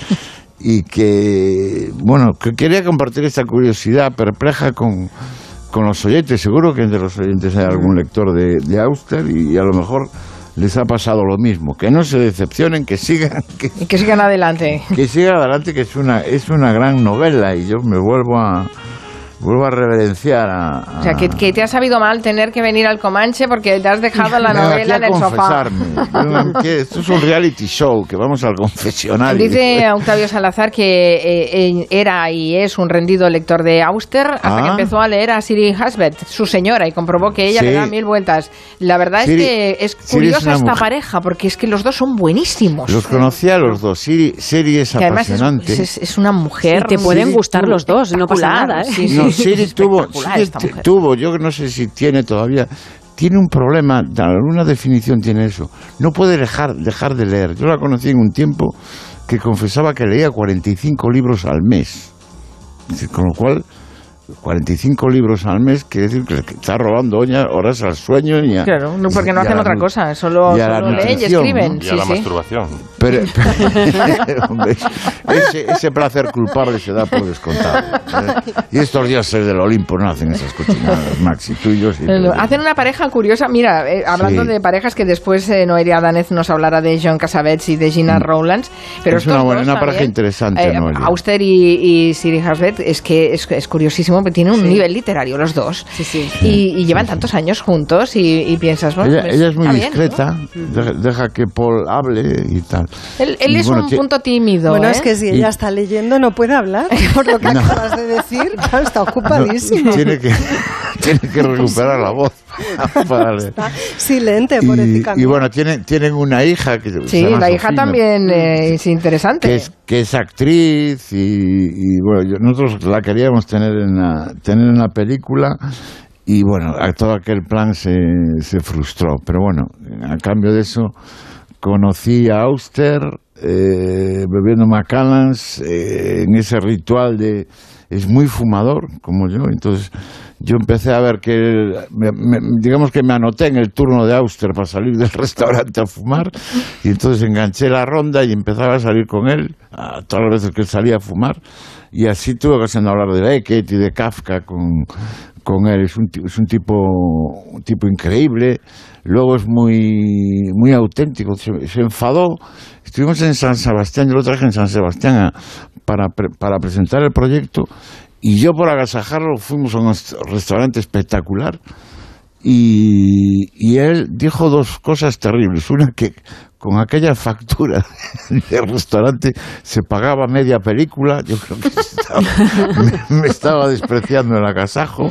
y que, bueno, que quería compartir esta curiosidad perpleja con, con los oyentes. Seguro que entre los oyentes hay algún lector de, de Auster y a lo mejor les ha pasado lo mismo. Que no se decepcionen, que sigan... Que, y que sigan adelante. Que sigan adelante, que es una, es una gran novela y yo me vuelvo a... Vuelvo a reverenciar a... a... O sea, que, que te ha sabido mal tener que venir al Comanche porque te has dejado la novela en el sofá. Esto es un reality show, que vamos al confesionario. Dice Octavio Salazar que eh, era y es un rendido lector de Auster hasta ah. que empezó a leer a Siri Husbeth, su señora, y comprobó que ella sí. le da mil vueltas. La verdad Siri, es que es curiosa es esta mujer. pareja, porque es que los dos son buenísimos. Los conocía a los dos. Siri, Siri es que apasionante. Es, es, es una mujer... Sí, te pueden Siri, gustar tú, los dos, no pasa nada, ¿eh? Sí, sí. No, Siri tuvo, Siri tuvo, yo no sé si tiene todavía, tiene un problema, alguna definición tiene eso, no puede dejar, dejar de leer. Yo la conocí en un tiempo que confesaba que leía cuarenta y cinco libros al mes, con lo cual cuarenta y cinco libros al mes quiere decir que está robando horas al sueño y a, claro, no, porque no hacen la, otra cosa, solo, solo leen y escriben, ¿no? Y a sí, la sí. masturbación, pero, pero hombre, ese, ese placer culpable se da por descontado, ¿eh? Y estos dioses del Olimpo no hacen esas cochinadas, Maxi, tú y yo sí, pero, hacen una pareja curiosa, mira, eh, hablando sí. de parejas, que después eh, Noelia Danez nos hablará de John Cassavetes y de Gina mm. Rowlands, pero es una, buena, una también, pareja interesante, eh, Noelia. Auster y, y Siri Husbeth, es que es, es curiosísimo. Tienen un sí. nivel literario los dos, sí, sí. Y, y llevan sí, sí. tantos años juntos y, y piensas, bueno, ella, pues, ella es muy discreta, bien, ¿no? deja, deja que Paul hable y tal. Él, él y es bueno, un punto tímido. Bueno, ¿eh? Es que si ella y... está leyendo no puede hablar, por lo que no. acabas de decir, claro, está ocupadísimo. No, tiene, que, tiene que recuperar la voz. Vale. Está silente, por y, y bueno, tienen, tienen una hija que sí, la Sofina, hija también eh, es interesante, que es, que es actriz y, y bueno, yo, nosotros la queríamos tener en la, tener en la película y bueno, todo aquel plan se, se frustró, pero bueno, a cambio de eso conocí a Auster eh, bebiendo Macallans eh, en ese ritual de... Es muy fumador, como yo, entonces yo empecé a ver que, me, me, digamos que me anoté en el turno de Auster para salir del restaurante a fumar y entonces enganché la ronda y empezaba a salir con él, a todas las veces que salía a fumar y así tuve ocasión de hablar de Beckett y de Kafka con, con él, es un, es un tipo un tipo increíble, luego es muy, muy auténtico, se, se enfadó, estuvimos en San Sebastián, yo lo traje en San Sebastián a, para, para presentar el proyecto. Y yo por agasajarlo fuimos a un restaurante espectacular y, y él dijo dos cosas terribles. Una, que con aquella factura del restaurante se pagaba media película. Yo creo que estaba, me, me estaba despreciando el agasajo.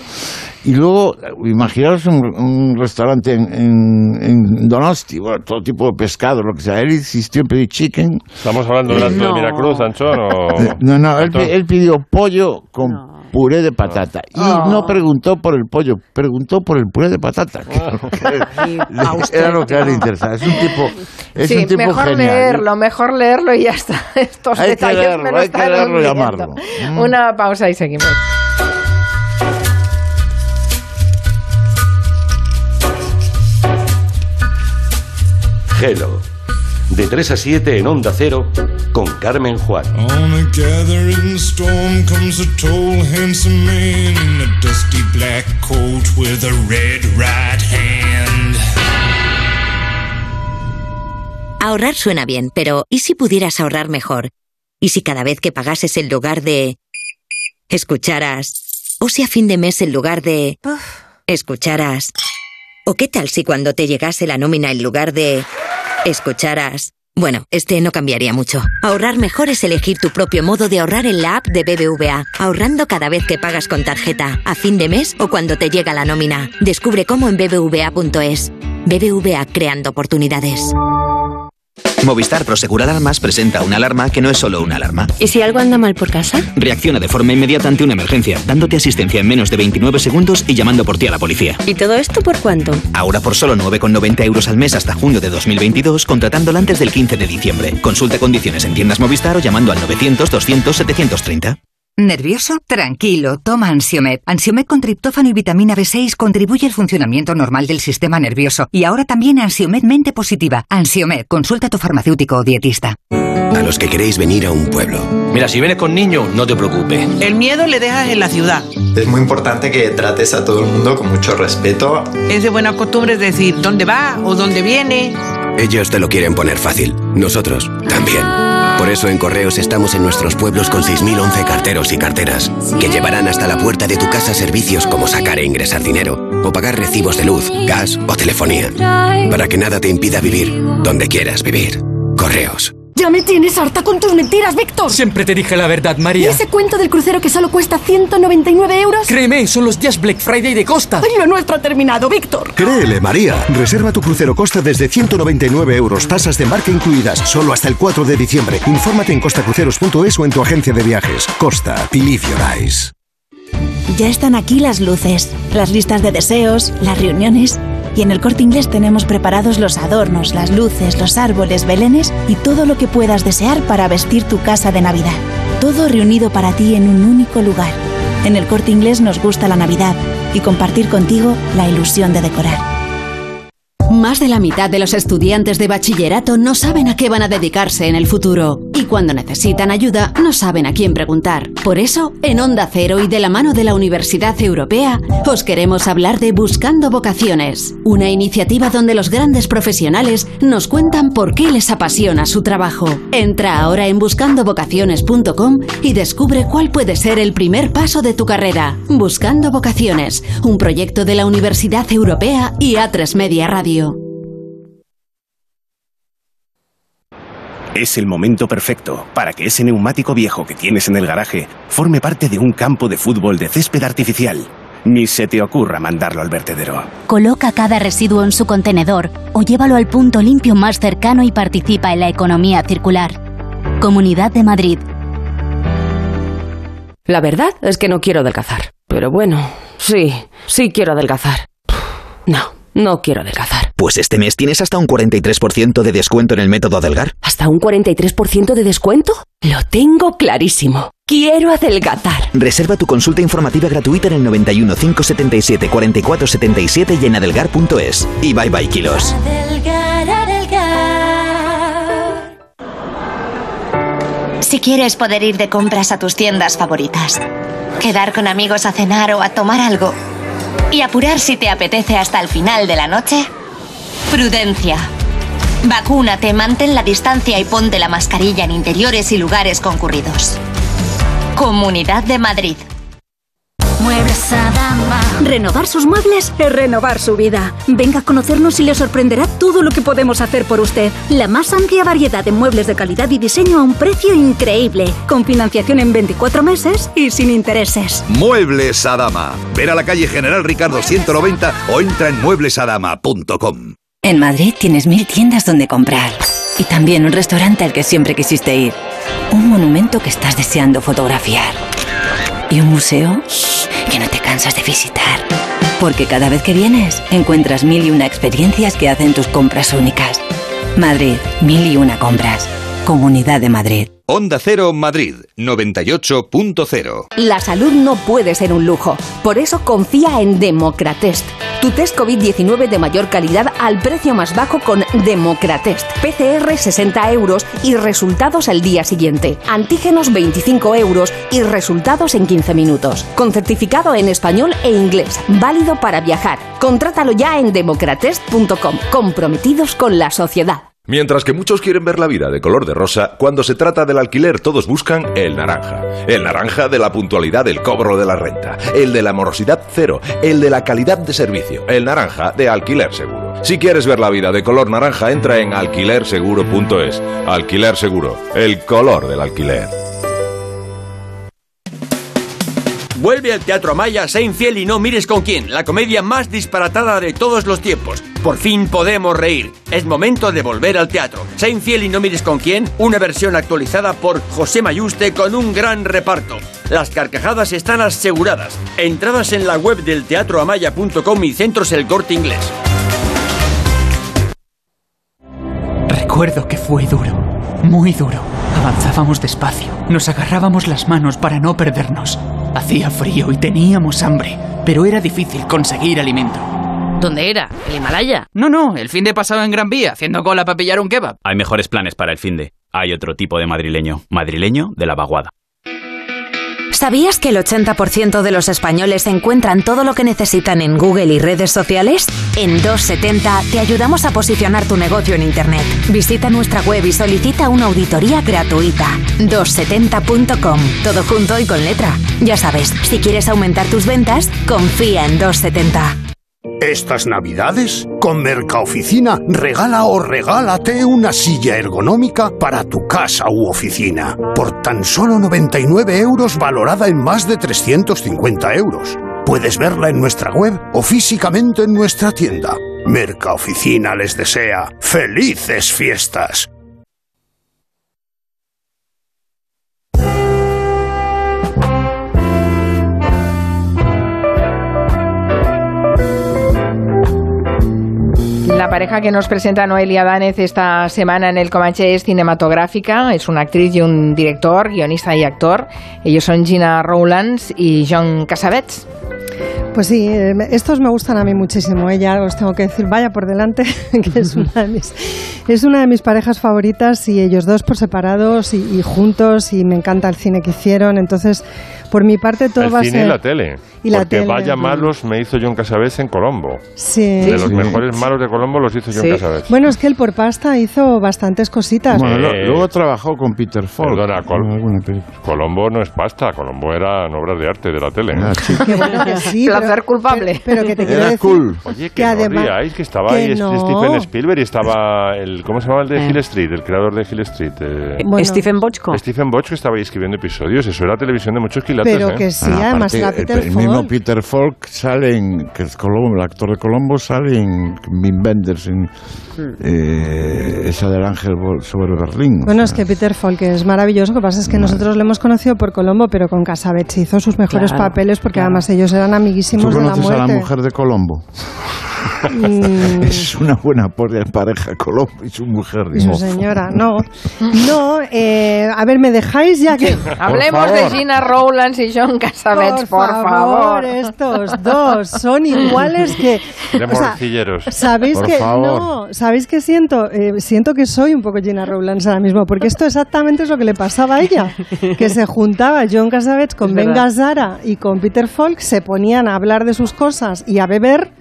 Y luego, imaginaos un, un restaurante en, en, en Donosti, bueno, todo tipo de pescado, lo que sea. Él insistió en pedir chicken. ¿Estamos hablando del alto no. de Miracruz, Anchón? O... No, no, él, él pidió pollo con no. puré de patata. No. Y oh. no preguntó por el pollo, preguntó por el puré de patata. Oh. Que era, usted, era lo que no. le interesaba. Es un tipo, es sí, un tipo mejor genial. leerlo, mejor leerlo y ya está. Estos hay detalles que leerlo, me lo hay están que leerlo y amarlo. Una pausa y seguimos. Hello. De tres a siete en Onda Cero con Carmen Juan. On a gathering storm comes a tall handsome man in a dusty black coat with a red right hand. Ahorrar suena bien, pero ¿y si pudieras ahorrar mejor? ¿Y si cada vez que pagases en lugar de escucharas? ¿O si a fin de mes en lugar de escucharas? ¿O qué tal si cuando te llegase la nómina en lugar de escucharas? Bueno, este no cambiaría mucho. Ahorrar mejor es elegir tu propio modo de ahorrar en la app de B B V A, ahorrando cada vez que pagas con tarjeta, a fin de mes o cuando te llega la nómina. Descubre cómo en b b v a punto es. B B V A, creando oportunidades. Movistar Prosegur Alarmas presenta una alarma que no es solo una alarma. ¿Y si algo anda mal por casa? Reacciona de forma inmediata ante una emergencia, dándote asistencia en menos de veintinueve segundos y llamando por ti a la policía. ¿Y todo esto por cuánto? Ahora por solo nueve con noventa euros al mes hasta junio de dos mil veintidós, contratándola antes del quince de diciembre. Consulta condiciones en tiendas Movistar o llamando al novecientos doscientos setecientos treinta. ¿Nervioso? Tranquilo, toma Ansiomed. Ansiomed con triptófano y vitamina B seis contribuye al funcionamiento normal del sistema nervioso. Y ahora también Ansiomed Mente Positiva. Ansiomed, consulta a tu farmacéutico o dietista. A los que queréis venir a un pueblo. Mira, si vienes con niños, no te preocupes. El miedo le dejas en la ciudad. Es muy importante que trates a todo el mundo con mucho respeto. Es de buena costumbre decir dónde va o dónde viene. Ellos te lo quieren poner fácil. Nosotros también. Por eso en Correos estamos en nuestros pueblos con seis mil once carteros y carteras que llevarán hasta la puerta de tu casa servicios como sacar e ingresar dinero o pagar recibos de luz, gas o telefonía, para que nada te impida vivir donde quieras vivir. Correos. Ya me tienes harta con tus mentiras, Víctor. Siempre te dije la verdad, María. ¿Y ese cuento del crucero que solo cuesta ciento noventa y nueve euros? Créeme, son los días Black Friday de Costa. Ay, lo nuestro ha terminado, Víctor. Créele, María. Reserva tu crucero Costa desde ciento noventa y nueve euros, tasas de embarque incluidas, solo hasta el cuatro de diciembre. Infórmate en costa cruceros punto es o en tu agencia de viajes. Costa, live your eyes. Ya están aquí las luces, las listas de deseos, las reuniones. Y en El Corte Inglés tenemos preparados los adornos, las luces, los árboles, belenes y todo lo que puedas desear para vestir tu casa de Navidad. Todo reunido para ti en un único lugar. En El Corte Inglés nos gusta la Navidad y compartir contigo la ilusión de decorar. Más de la mitad de los estudiantes de bachillerato no saben a qué van a dedicarse en el futuro. Y cuando necesitan ayuda, no saben a quién preguntar. Por eso, en Onda Cero y de la mano de la Universidad Europea, os queremos hablar de Buscando Vocaciones. Una iniciativa donde los grandes profesionales nos cuentan por qué les apasiona su trabajo. Entra ahora en buscando vocaciones punto com y descubre cuál puede ser el primer paso de tu carrera. Buscando Vocaciones, un proyecto de la Universidad Europea y A tres Media Radio. Es el momento perfecto para que ese neumático viejo que tienes en el garaje forme parte de un campo de fútbol de césped artificial. Ni se te ocurra mandarlo al vertedero. Coloca cada residuo en su contenedor o llévalo al punto limpio más cercano y participa en la economía circular. Comunidad de Madrid. La verdad es que no quiero adelgazar. Pero bueno, sí, sí quiero adelgazar. No. No quiero adelgazar. Pues este mes tienes hasta un cuarenta y tres por ciento de descuento en el método Adelgar. ¿Hasta un cuarenta y tres por ciento de descuento? Lo tengo clarísimo. Quiero adelgazar. Reserva tu consulta informativa gratuita en el noventa y uno, cinco setenta y siete, cuarenta y cuatro setenta y siete y en adelgar punto es. Y bye bye kilos. Adelgar, adelgar. Si quieres poder ir de compras a tus tiendas favoritas, quedar con amigos a cenar o a tomar algo, y apurar si te apetece hasta el final de la noche, prudencia. Vacúnate, mantén la distancia y ponte la mascarilla en interiores y lugares concurridos. Comunidad de Madrid. Muebles Adama. Renovar sus muebles es renovar su vida. Venga a conocernos y le sorprenderá todo lo que podemos hacer por usted. La más amplia variedad de muebles de calidad y diseño a un precio increíble. Con financiación en veinticuatro meses y sin intereses. Muebles Adama. Ver a la calle General Ricardo ciento noventa o entra en muebles adama punto com. En Madrid tienes mil tiendas donde comprar. Y también un restaurante al que siempre quisiste ir. Un monumento que estás deseando fotografiar. Y un museo que no te cansas de visitar. Porque cada vez que vienes, encuentras mil y una experiencias que hacen tus compras únicas. Madrid, mil y una compras. Comunidad de Madrid. Onda Cero Madrid, noventa y ocho punto cero. La salud no puede ser un lujo. Por eso confía en Democratest. Tu test COVID diecinueve de mayor calidad al precio más bajo con Democratest. P C R sesenta euros y resultados al día siguiente. Antígenos veinticinco euros y resultados en quince minutos. Con certificado en español e inglés. Válido para viajar. Contrátalo ya en democratest punto com. Comprometidos con la sociedad. Mientras que muchos quieren ver la vida de color de rosa, cuando se trata del alquiler todos buscan el naranja. El naranja de la puntualidad del cobro de la renta, el de la morosidad cero, el de la calidad de servicio, el naranja de alquiler seguro. Si quieres ver la vida de color naranja, entra en alquiler seguro punto es. Alquiler seguro, el color del alquiler. Vuelve al Teatro Amaya, sé infiel y no mires con quién, la comedia más disparatada de todos los tiempos. Por fin podemos reír. Es momento de volver al teatro. Sé infiel y no mires con quién, una versión actualizada por José Mayuste con un gran reparto. Las carcajadas están aseguradas. Entradas en la web del teatro amaya punto com y centros El Corte Inglés. Recuerdo que fue duro, muy duro. Avanzábamos despacio, nos agarrábamos las manos para no perdernos. Hacía frío y teníamos hambre, pero era difícil conseguir alimento. ¿Dónde era? ¿El Himalaya? No, no, el fin de pasado en Gran Vía, haciendo cola para pillar un kebab. Hay mejores planes para el fin de. Hay otro tipo de madrileño, madrileño de la vaguada. ¿Sabías que el ochenta por ciento de los españoles encuentran todo lo que necesitan en Google y redes sociales? En dos setenta te ayudamos a posicionar tu negocio en Internet. Visita nuestra web y solicita una auditoría gratuita. dos setenta punto com. Todo junto y con letra. Ya sabes, si quieres aumentar tus ventas, confía en dos setenta. Estas navidades, con Mercaoficina, regala o regálate una silla ergonómica para tu casa u oficina. Por tan solo noventa y nueve euros, valorada en más de trescientos cincuenta euros. Puedes verla en nuestra web o físicamente en nuestra tienda. Mercaoficina les desea felices fiestas. La pareja que nos presenta Noelia Danez esta semana en El Comanche es cinematográfica, es una actriz y un director, guionista y actor. Ellos son Gina Rowlands y John Cassavetes. Pues sí, estos me gustan a mí muchísimo, ¿eh? Ya os tengo que decir, vaya por delante, que es una de mis, es una de mis parejas favoritas, y ellos dos por separados y, y juntos, y me encanta el cine que hicieron, entonces por mi parte todo el va a ser... El cine y la tele, y la porque tele, vaya ¿no? malos me hizo John Cassavetes en Colombo, sí. de los sí. mejores malos de Colombo los hizo John sí. Cassavetes. Bueno, es que él por pasta hizo bastantes cositas. Bueno, eh, lo, luego trabajó con Peter Falk. Perdona, Col Colombo no es pasta, Colombo eran obras de arte de la tele. Ah, sí. Qué bueno que sí, pero, ser culpable. Pero, pero que te quiero decir cool. Oye, que, que no además, ríais, que estaba que ahí no. Stephen Spielberg y estaba el, ¿cómo se llamaba el de eh. Hill Street? El creador de Hill Street. Eh. Bueno. Stephen Bochco. Stephen Bochco estaba ahí escribiendo episodios. Eso era televisión de muchos quilates. Pero eh. que sí, ah, además era Peter Falk. El mismo Peter Falk sale en, que es Colombo, el actor de Colombo, sale en Wim Wenders, en eh, esa del Ángel sobre Berlín. Bueno, o sea, es que Peter Falk es maravilloso. Lo que pasa es que vale. nosotros lo hemos conocido por Colombo, pero con Cassavetes hizo sus mejores claro, papeles porque claro. además ellos eran amiguísimos de la muerte. ¿Tú conoces a la mujer de Colombo? Mm. Es una buena pareja, Colombo y su mujer. Y su señora, no. No, eh, a ver, ¿me dejáis ya que...? Hablemos de Gina Rowlands y John Cassavetes, por, por favor. favor. Estos dos son iguales que... De o sea, morcilleros. ¿Sabéis por que favor. No? ¿Sabéis que siento? Eh, siento que soy un poco Gina Rowlands ahora mismo, porque esto exactamente es lo que le pasaba a ella. Que se juntaba John Cassavetes con Ben Gazzara y con Peter Falk, se ponían a hablar de sus cosas y a beber,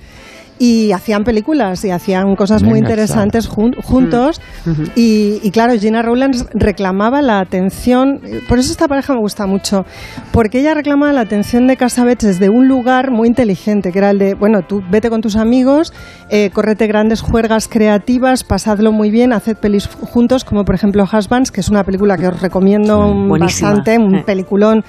y hacían películas y hacían cosas muy interesantes jun juntos uh -huh. y, y claro, Gina Rowlands reclamaba la atención, por eso esta pareja me gusta mucho, porque ella reclamaba la atención de Cassavetes desde un lugar muy inteligente, que era el de, bueno, tú vete con tus amigos, eh, correte grandes juergas creativas, pasadlo muy bien, haced pelis juntos, como por ejemplo Husbands, que es una película que os recomiendo Buenísima. bastante, un peliculón.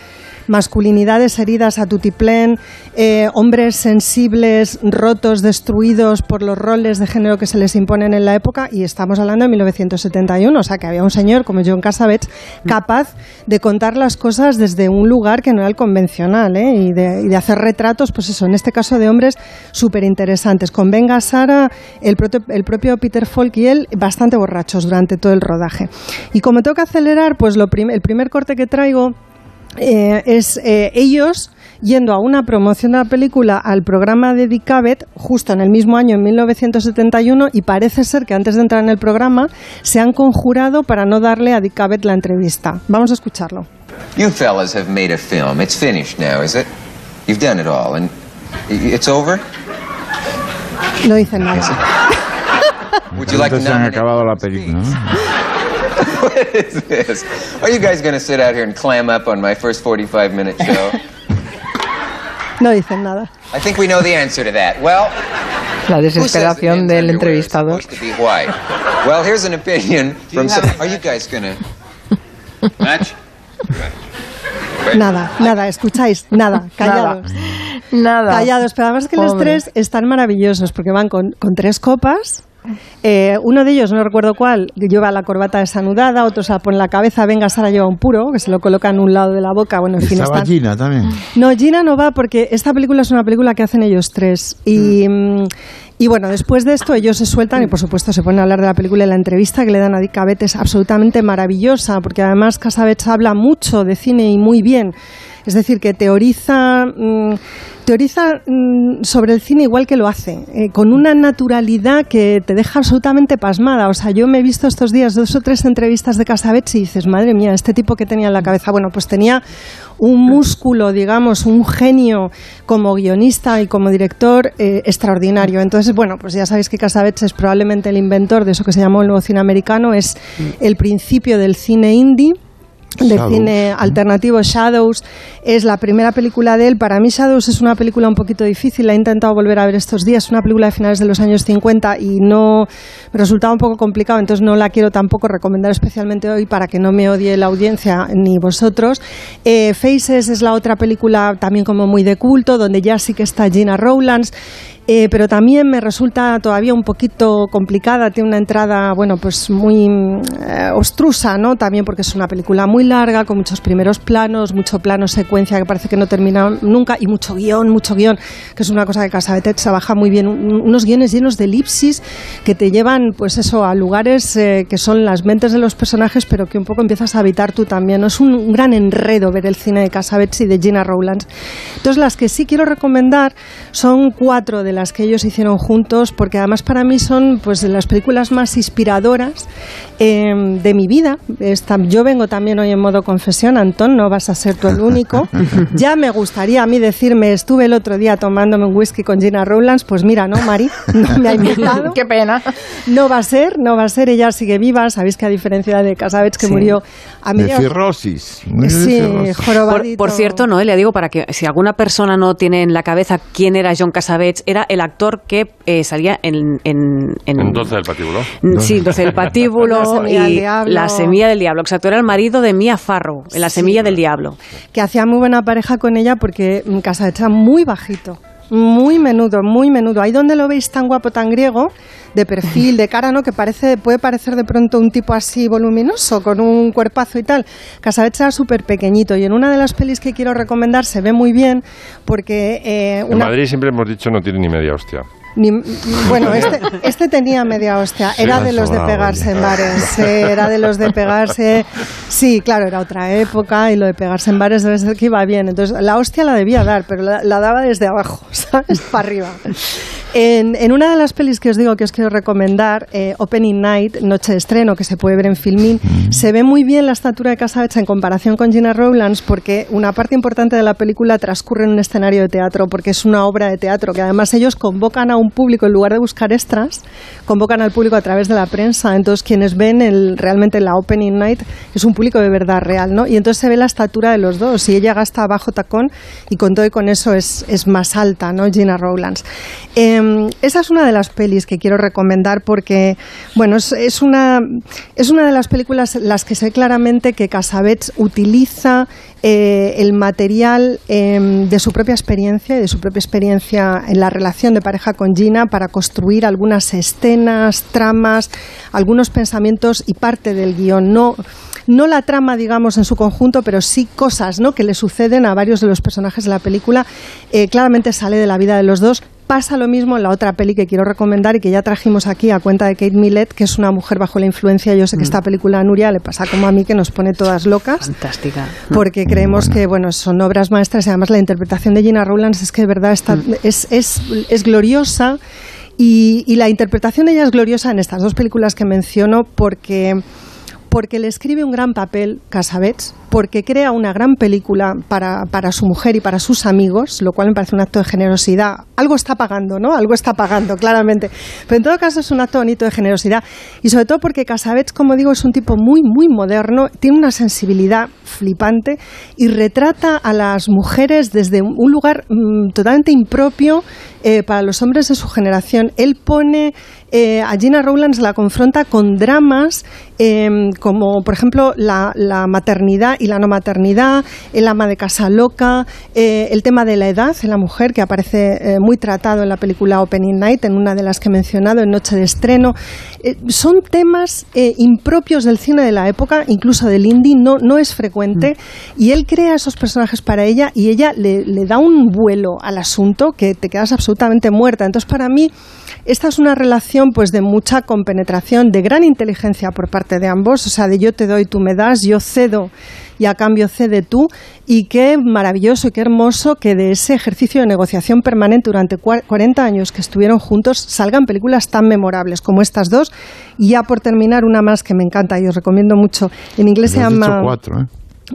Masculinidades heridas a tutiplén, eh, hombres sensibles, rotos, destruidos por los roles de género que se les imponen en la época, y estamos hablando de mil novecientos setenta y uno, o sea que había un señor como John Cassavetes capaz de contar las cosas desde un lugar que no era el convencional, ¿eh? y, de, y de hacer retratos, pues eso, en este caso de hombres súper interesantes, con Ben Gazzara, el, proto, el propio Peter Falk y él, bastante borrachos durante todo el rodaje. Y como tengo que acelerar, pues lo prim- el primer corte que traigo... Eh, es eh, ellos yendo a una promoción de la película al programa de Dick Cavett, justo en el mismo año, en mil novecientos setenta y uno, y parece ser que antes de entrar en el programa se han conjurado para no darle a Dick Cavett la entrevista. Vamos a escucharlo. You fellas have made a film. It's finished now, is it? You've done it all and it's over? No dicen nada. Would you like to nominate... Se ha acabado la película. What is this? Are you guys going to sit out here and clam up on my first forty-five minute show? No dicen nada. I think we know the answer to that. Well, la desesperación del entrevistador. Well, here's an opinion from some... Are you guys going to match? Nada, nada, escucháis, nada, callados. Nada. Callados, pero además que los tres están maravillosos porque van con, con tres copas. Eh, uno de ellos, no recuerdo cuál, lleva la corbata desanudada, otro se la pone en la cabeza, venga, Sara lleva un puro, que se lo coloca en un lado de la boca. Bueno, en fin, estaba están... Gina también. No, Gina no va porque esta película es una película que hacen ellos tres. Y, mm. y bueno, después de esto ellos se sueltan y por supuesto se ponen a hablar de la película y la entrevista que le dan a Dick Cavett es absolutamente maravillosa, porque además Cassavetes habla mucho de cine y muy bien. Es decir, que teoriza, mmm, teoriza mmm, sobre el cine igual que lo hace, eh, con una naturalidad que te deja absolutamente pasmada. O sea, yo me he visto estos días dos o tres entrevistas de Cassavetes y dices, madre mía, este tipo que tenía en la cabeza. Bueno, pues tenía un músculo, digamos, un genio como guionista y como director eh, extraordinario. Entonces, bueno, pues ya sabéis que Cassavetes es probablemente el inventor de eso que se llamó el nuevo cine americano, es el principio del cine indie. De Shadows, cine alternativo, Shadows es la primera película de él. Para mí Shadows es una película un poquito difícil, la he intentado volver a ver estos días, es una película de finales de los años cincuenta y no me resultaba un poco complicado, entonces no la quiero tampoco recomendar especialmente hoy para que no me odie la audiencia ni vosotros. eh, Faces es la otra película también como muy de culto, donde ya sí que está Gina Rowlands. Eh, pero también me resulta todavía un poquito complicada, tiene una entrada, bueno, pues muy eh, obstrusa, ¿no? También porque es una película muy larga, con muchos primeros planos, mucho plano secuencia que parece que no termina nunca, y mucho guión, mucho guión, que es una cosa que Cassavetes trabaja muy bien, un, unos guiones llenos de elipsis que te llevan, pues eso, a lugares eh, que son las mentes de los personajes, pero que un poco empiezas a habitar tú también, ¿no? Es un, un gran enredo ver el cine de Cassavetes y de Gina Rowlands. Entonces, las que sí quiero recomendar son cuatro de las que ellos hicieron juntos, porque además para mí son pues de las películas más inspiradoras eh, de mi vida. Esta, yo vengo también hoy en modo confesión, Antón, no vas a ser tú el único. Ya me gustaría a mí decirme, estuve el otro día tomándome un whisky con Gina Rowlands, pues mira, no, Mari, no me ha invitado. Qué pena. No va a ser, no va a ser, ella sigue viva, sabéis que a diferencia de Cassavetes que sí. murió a medio... De cirrosis. Muy sí, de cirrosis. Jorobadito. Por, por cierto, no, le digo para que si alguna persona no tiene en la cabeza quién era John Cassavetes, era el actor que eh, salía en... En, en, en Doce del Patíbulo. Sí, Doce del Patíbulo y La Semilla del Diablo. Exacto, era el marido de Mia Farrow, en La Semilla sí, del Diablo. Que hacía muy buena pareja con ella porque Cassavetes era muy bajito. Muy menudo, muy menudo. Ahí donde lo veis tan guapo, tan griego, de perfil, de cara, ¿no? Que parece, puede parecer de pronto un tipo así voluminoso, con un cuerpazo y tal. Cassavetes era súper pequeñito y en una de las pelis que quiero recomendar se ve muy bien porque... Eh, una... En Madrid siempre hemos dicho no tiene ni media hostia. Ni, bueno, este, este tenía media hostia, era de los de pegarse en bares, eh, era de los de pegarse, sí, claro, era otra época y lo de pegarse en bares debe ser que iba bien, entonces la hostia la debía dar, pero la, la daba desde abajo, ¿sabes? Para arriba. En, en una de las pelis que os digo que os quiero recomendar, eh, Opening Night, Noche de Estreno, que se puede ver en Filmin, se ve muy bien la estatura de Cassavetes en comparación con Gina Rowlands porque una parte importante de la película transcurre en un escenario de teatro, porque es una obra de teatro que además ellos convocan a un público, en lugar de buscar extras, convocan al público a través de la prensa. Entonces, quienes ven el, realmente la Opening Night es un público de verdad real, ¿no? Y entonces se ve la estatura de los dos. Y ella gasta bajo tacón y con todo y con eso es, es más alta, ¿no? Gina Rowlands. Eh, esa es una de las pelis que quiero recomendar porque, bueno, es, es, una, es una de las películas las que sé claramente que Cassavetes utiliza eh, el material eh, de su propia experiencia y de su propia experiencia en la relación de pareja con Gina para construir algunas escenas, tramas, algunos pensamientos y parte del guión. No, no la trama, digamos, en su conjunto, pero sí cosas, ¿no?, que le suceden a varios de los personajes de la película. Eh, claramente sale de la vida de los dos, Pasa lo mismo en la otra peli que quiero recomendar y que ya trajimos aquí a cuenta de Kate Millett, que es Una mujer bajo la influencia. Yo sé que esta película a Nuria le pasa como a mí, que nos pone todas locas. Fantástica. Porque creemos bueno. que bueno, son obras maestras, y además la interpretación de Gina Rowlands es que de verdad está, mm. es, es, es gloriosa, y, y la interpretación de ella es gloriosa en estas dos películas que menciono porque... porque le escribe un gran papel Cassavetes, porque crea una gran película para, para su mujer y para sus amigos, lo cual me parece un acto de generosidad. Algo está pagando, ¿no? Algo está pagando, claramente. Pero en todo caso es un acto bonito de generosidad. Y sobre todo porque Cassavetes, como digo, es un tipo muy, muy moderno, tiene una sensibilidad flipante y retrata a las mujeres desde un lugar mmm, totalmente impropio eh, para los hombres de su generación. Él pone... Eh, a Gina Rowlands la confronta con dramas eh, como por ejemplo la, la maternidad y la no maternidad, el ama de casa loca, eh, el tema de la edad en la mujer, que aparece eh, muy tratado en la película Opening Night, en una de las que he mencionado, en Noche de Estreno. Eh, son temas eh, impropios del cine de la época, incluso del indie, no, no es frecuente, y él crea esos personajes para ella y ella le, le da un vuelo al asunto que te quedas absolutamente muerta. Entonces, para mí, esta es una relación pues de mucha compenetración, de gran inteligencia por parte de ambos, o sea, de yo te doy, tú me das, yo cedo y a cambio cede tú, y qué maravilloso y qué hermoso que de ese ejercicio de negociación permanente durante cuarenta años que estuvieron juntos salgan películas tan memorables como estas dos. Y ya por terminar, una más que me encanta y os recomiendo mucho. En inglés se llama... cuatro, ¿eh?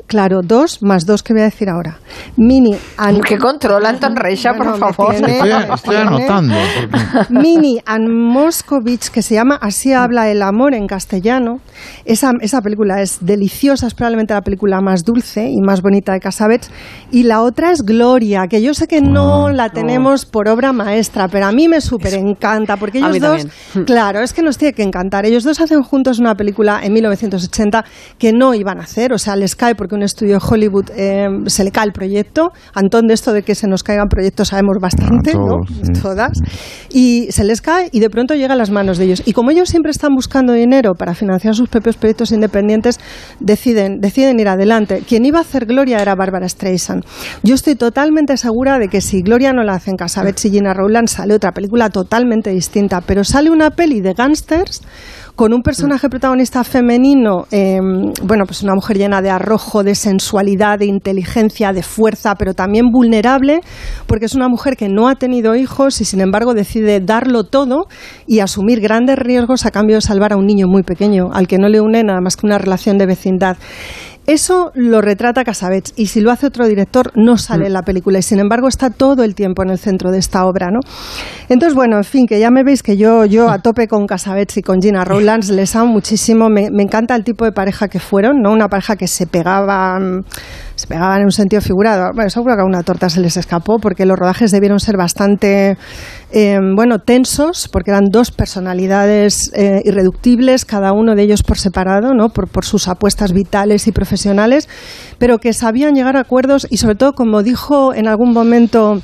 Claro, dos más dos que voy a decir ahora. Mini and... Que controlan tan recha, bueno, por favor. Tiene, estoy, estoy anotando. Porque... Mini and Moscovich, que se llama Así habla el amor en castellano. Esa, esa película es deliciosa, es probablemente la película más dulce y más bonita de Cassavetes. Y la otra es Gloria, que yo sé que no, no la tenemos no. por obra maestra, pero a mí me súper encanta, porque ellos dos, también. Claro, es que nos tiene que encantar. Ellos dos hacen juntos una película en mil novecientos ochenta que no iban a hacer, o sea, les cae... porque un estudio de Hollywood eh, se le cae el proyecto. Antón, de esto de que se nos caigan proyectos sabemos bastante, todos, ¿no? Sí. Todas. Y se les cae y de pronto llega a las manos de ellos. Y como ellos siempre están buscando dinero para financiar sus propios proyectos independientes, deciden, deciden ir adelante. Quien iba a hacer Gloria era Bárbara Streisand. Yo estoy totalmente segura de que si Gloria no la hacen Cassavetes y Gina Rowland, sale otra película totalmente distinta. Pero sale una peli de gángsters con un personaje protagonista femenino, eh, bueno, pues una mujer llena de arrojo, de sensualidad, de inteligencia, de fuerza, pero también vulnerable, porque es una mujer que no ha tenido hijos y sin embargo decide darlo todo y asumir grandes riesgos a cambio de salvar a un niño muy pequeño, al que no le une nada más que una relación de vecindad. Eso lo retrata Cassavetes, y si lo hace otro director no sale en la película, y sin embargo está todo el tiempo en el centro de esta obra, ¿no? Entonces, bueno, en fin, que ya me veis que yo, yo a tope con Cassavetes y con Gina Rowlands, les amo muchísimo, me, me encanta el tipo de pareja que fueron, ¿no? Una pareja que se pegaban, se pegaban en un sentido figurado. Bueno, seguro que a una torta se les escapó, porque los rodajes debieron ser bastante, eh, bueno, tensos, porque eran dos personalidades eh, irreductibles, cada uno de ellos por separado, ¿no? Por, por sus apuestas vitales y profesionales. profesionales, pero que sabían llegar a acuerdos y sobre todo, como dijo en algún momento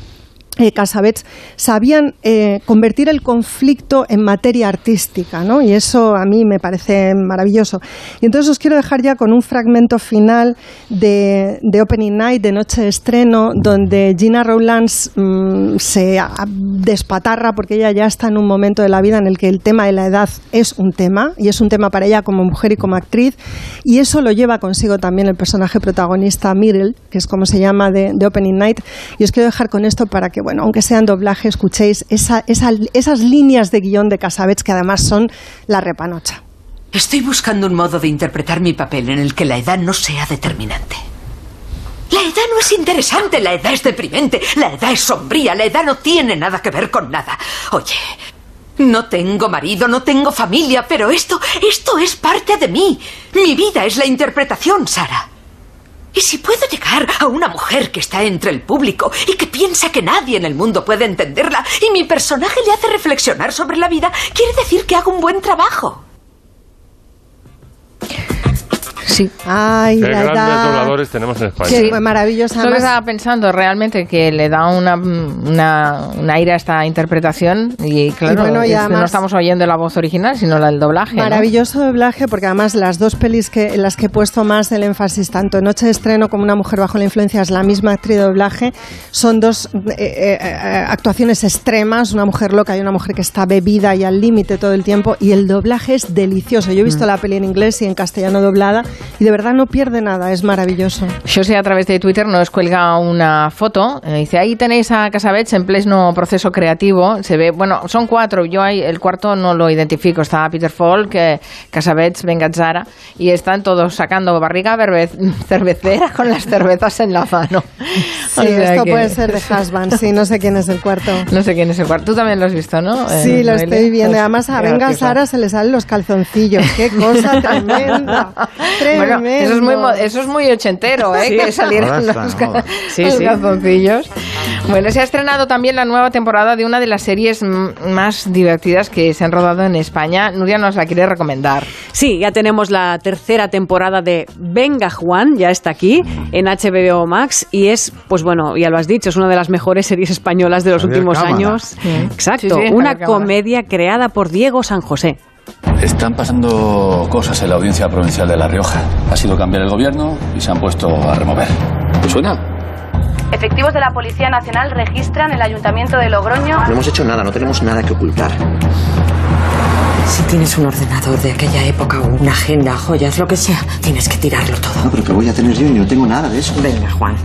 eh, Cassavetes, sabían eh, convertir el conflicto en materia artística, ¿no? Y eso a mí me parece maravilloso. Y entonces os quiero dejar ya con un fragmento final de, de Opening Night, de Noche de Estreno, donde Gina Rowlands mmm, se a, despatarra, porque ella ya está en un momento de la vida en el que el tema de la edad es un tema, y es un tema para ella como mujer y como actriz, y eso lo lleva consigo también el personaje protagonista Myrtle, que es como se llama, de, de Opening Night. Y os quiero dejar con esto para que, bueno, aunque sea en doblaje, escuchéis esa, esa, esas líneas de guión de Cassavetes, que además son la repanocha. Estoy buscando un modo de interpretar mi papel en el que la edad no sea determinante. La edad no es interesante, la edad es deprimente, la edad es sombría, la edad no tiene nada que ver con nada. Oye, no tengo marido, no tengo familia, pero esto, esto es parte de mí. Mi vida es la interpretación, Sara. Y si puedo llegar a una mujer que está entre el público y que piensa que nadie en el mundo puede entenderla, y mi personaje le hace reflexionar sobre la vida, quiere decir que hago un buen trabajo. Sí. Ay, qué la grandes edad. Dobladores tenemos en España. Sí, maravillosa. Yo estaba pensando realmente que le da una, una, una aire a esta interpretación y claro, y bueno, y además, no estamos oyendo la voz original, sino la del doblaje. Maravilloso, ¿no? Doblaje, porque además las dos pelis que, en las que he puesto más el énfasis, tanto Noche de estreno como Una mujer bajo la influencia, es la misma actriz de doblaje, son dos eh, eh, actuaciones extremas, una mujer loca y una mujer que está bebida y al límite todo el tiempo, y el doblaje es delicioso. Yo he visto mm. la peli en inglés y en castellano doblada y de verdad no pierde nada, es maravilloso. Yo sé, a través de Twitter nos cuelga una foto, eh, dice, ahí tenéis a Casabets en pleno proceso creativo, se ve, bueno, son cuatro, yo ahí, el cuarto no lo identifico, está Peter Falk, eh, Casabets, Bengazzara, y están todos sacando barriga berbe- cervecera con las cervezas en la mano. Sí, o sea, esto que... puede ser de Husband, sí, no sé quién es el cuarto. No sé quién es el cuarto, tú también lo has visto, ¿no? Sí, eh, lo Noelia. Estoy viendo, además a Bengazzara se le salen los calzoncillos, qué cosa tremenda. Bueno, eso es muy eso es muy ochentero, ¿eh? Sí, que salieran los, ca- sí, los sí. calzoncillos. Bueno, se ha estrenado también la nueva temporada de una de las series m- más divertidas que se han rodado en España. Nuria nos la quiere recomendar. Sí, ya tenemos la tercera temporada de Venga Juan, ya está aquí en H B O Max y es, pues bueno, ya lo has dicho, es una de las mejores series españolas de los Javier últimos Cámara. Años. Sí. Exacto, sí, sí, una Javier comedia Cámara. Creada por Diego San José. Están pasando cosas en la Audiencia Provincial de La Rioja. Ha sido cambiar el gobierno y se han puesto a remover. ¿Suena? Efectivos de la Policía Nacional registran el Ayuntamiento de Logroño. No hemos hecho nada, no tenemos nada que ocultar. Si tienes un ordenador de aquella época o una agenda, joyas, lo que sea, tienes que tirarlo todo. No, pero ¿qué voy a tener yo? Yo no tengo nada de eso. Venga, Juan.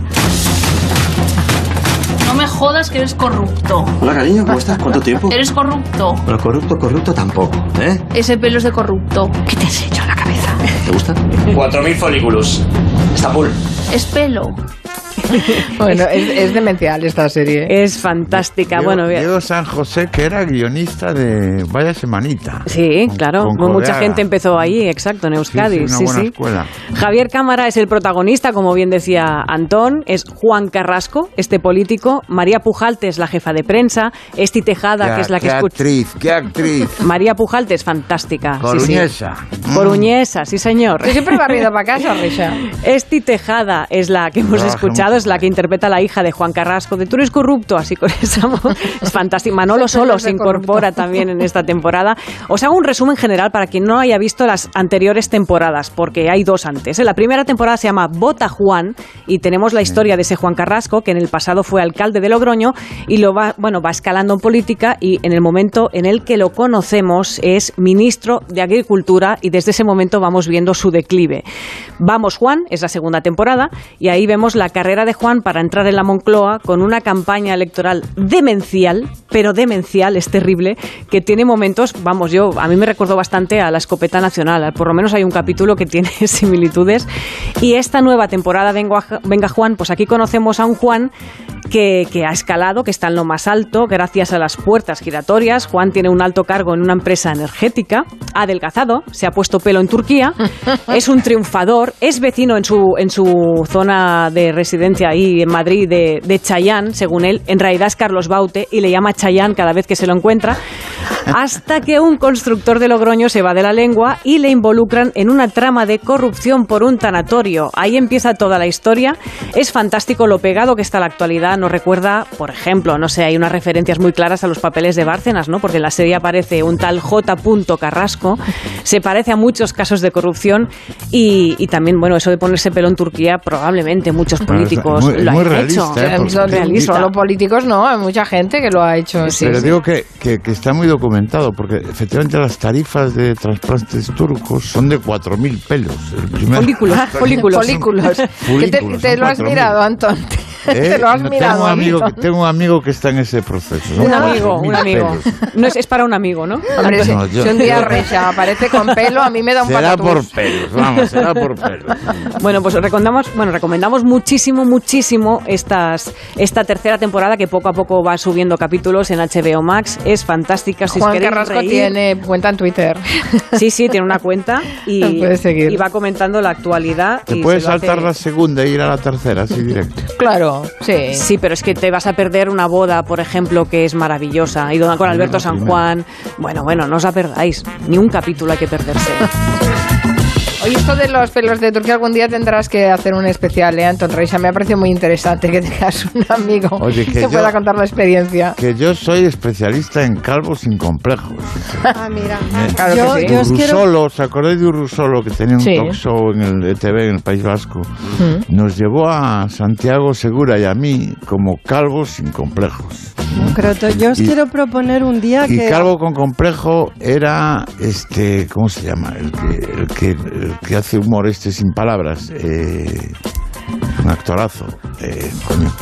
No me jodas que eres corrupto. Hola, cariño, ¿cómo estás? ¿Cuánto tiempo? Eres corrupto. Pero corrupto, corrupto tampoco, ¿eh? Ese pelo es de corrupto. ¿Qué te has hecho en la cabeza? ¿Te gusta? Cuatro mil folículos. Está full. Es pelo. Bueno, es, es demencial esta serie. Es fantástica. Diego, bueno, Diego San José, que era guionista de Vaya Semanita. Sí, con, claro. Con mucha gente empezó ahí, exacto, en Euskadi. Sí, sí, una buena sí, sí. escuela. Javier Cámara es el protagonista, como bien decía Antón. Es Juan Carrasco, este político. María Pujaltes, la jefa de prensa. Esti Tejada, qué, que es la que escucha. ¡Qué actriz! ¡Qué actriz! María Pujaltes, fantástica. Coruñesa. Sí, sí. Mm. Coruñesa, sí, señor. Yo siempre barrido para casa, Risha. Esti Tejada es la que hemos Trabajamos. escuchado. Es la que interpreta a la hija de Juan Carrasco, de Tú eres corrupto, así con esa voz. Es fantástico. Manolo Solo se incorpora también en esta temporada. Os hago un resumen general para quien no haya visto las anteriores temporadas, porque hay dos antes. La primera temporada se llama Vota Juan y tenemos la historia de ese Juan Carrasco que en el pasado fue alcalde de Logroño y lo va, bueno, va escalando en política y en el momento en el que lo conocemos es ministro de Agricultura y desde ese momento vamos viendo su declive. Vamos Juan, es la segunda temporada y ahí vemos la carrera de Juan para entrar en la Moncloa con una campaña electoral demencial, pero demencial, es terrible, que tiene momentos, vamos, yo a mí me recordó bastante a La Escopeta Nacional, por lo menos hay un capítulo que tiene similitudes. Y esta nueva temporada Venga Juan, pues aquí conocemos a un Juan que, que ha escalado, que está en lo más alto gracias a las puertas giratorias. Juan tiene un alto cargo en una empresa energética, ha adelgazado, se ha puesto pelo en Turquía, es un triunfador, es vecino en su, en su zona de residencia ahí en Madrid de, de Chayán, según él, en realidad es Carlos Baute y le llama Chayán cada vez que se lo encuentra, hasta que un constructor de Logroño se va de la lengua y le involucran en una trama de corrupción por un tanatorio. Ahí empieza toda la historia. Es fantástico lo pegado que está la actualidad. Nos recuerda, por ejemplo, no sé, hay unas referencias muy claras a los papeles de Bárcenas, ¿no? Porque en la serie aparece un tal J. Carrasco. Se parece a muchos casos de corrupción y, y también, bueno, eso de ponerse pelo en Turquía, probablemente muchos políticos Muy, lo muy realista, hecho. Eh, solo, realista. Solo políticos no, hay mucha gente que lo ha hecho. Sí, pero sí. digo que, que, que está muy documentado, porque efectivamente las tarifas de trasplantes turcos son de cuatro mil pelos. Folículos. Folículos. Folículos. Te, te lo has mil. mirado, Antón. Eh, te lo has mirado. Tengo un, amigo que, tengo un amigo que está en ese proceso. Un amigo, un amigo. Pelos. No es, es para un amigo, ¿no? Hombre, no, yo, si un día yo, Recha aparece con pelo, a mí me da un patatús. Será por pelos, vamos, será por pelos. Bueno, pues recomendamos, bueno, recomendamos muchísimo, muchísimo estas, esta tercera temporada que poco a poco va subiendo capítulos en H B O Max. Es fantástica. Si Juan Carrasco reír, tiene cuenta en Twitter. Sí, sí, tiene una cuenta y, no puedes seguir. Y va comentando la actualidad. Te y puedes saltar hace... la segunda e ir a la tercera, así directo. Claro. Sí. sí, pero es que te vas a perder una boda, por ejemplo, que es maravillosa. Y con Alberto San Juan. Bueno, bueno, no os la perdáis. Ni un capítulo hay que perderse. Oye, esto de los pelos de Turquía, algún día tendrás que hacer un especial, ¿eh, Anton Reisa? Me ha parecido muy interesante que tengas un amigo. Oye, que, que yo, pueda contar la experiencia. Que yo soy especialista en calvos sin complejos. Ah, mira. Eh, claro yo, que sí. Urusolo, ¿os acordáis de Urusolo, que tenía un sí. talk show en el E T V, en el País Vasco? Mm. Nos llevó a Santiago Segura y a mí como calvos sin complejos. Croto, yo os y, quiero proponer un día y que... Y calvo con complejo era, este, ¿cómo se llama? El que, el que, el que hace humor este sin palabras. Eh, un actorazo. Eh, coño.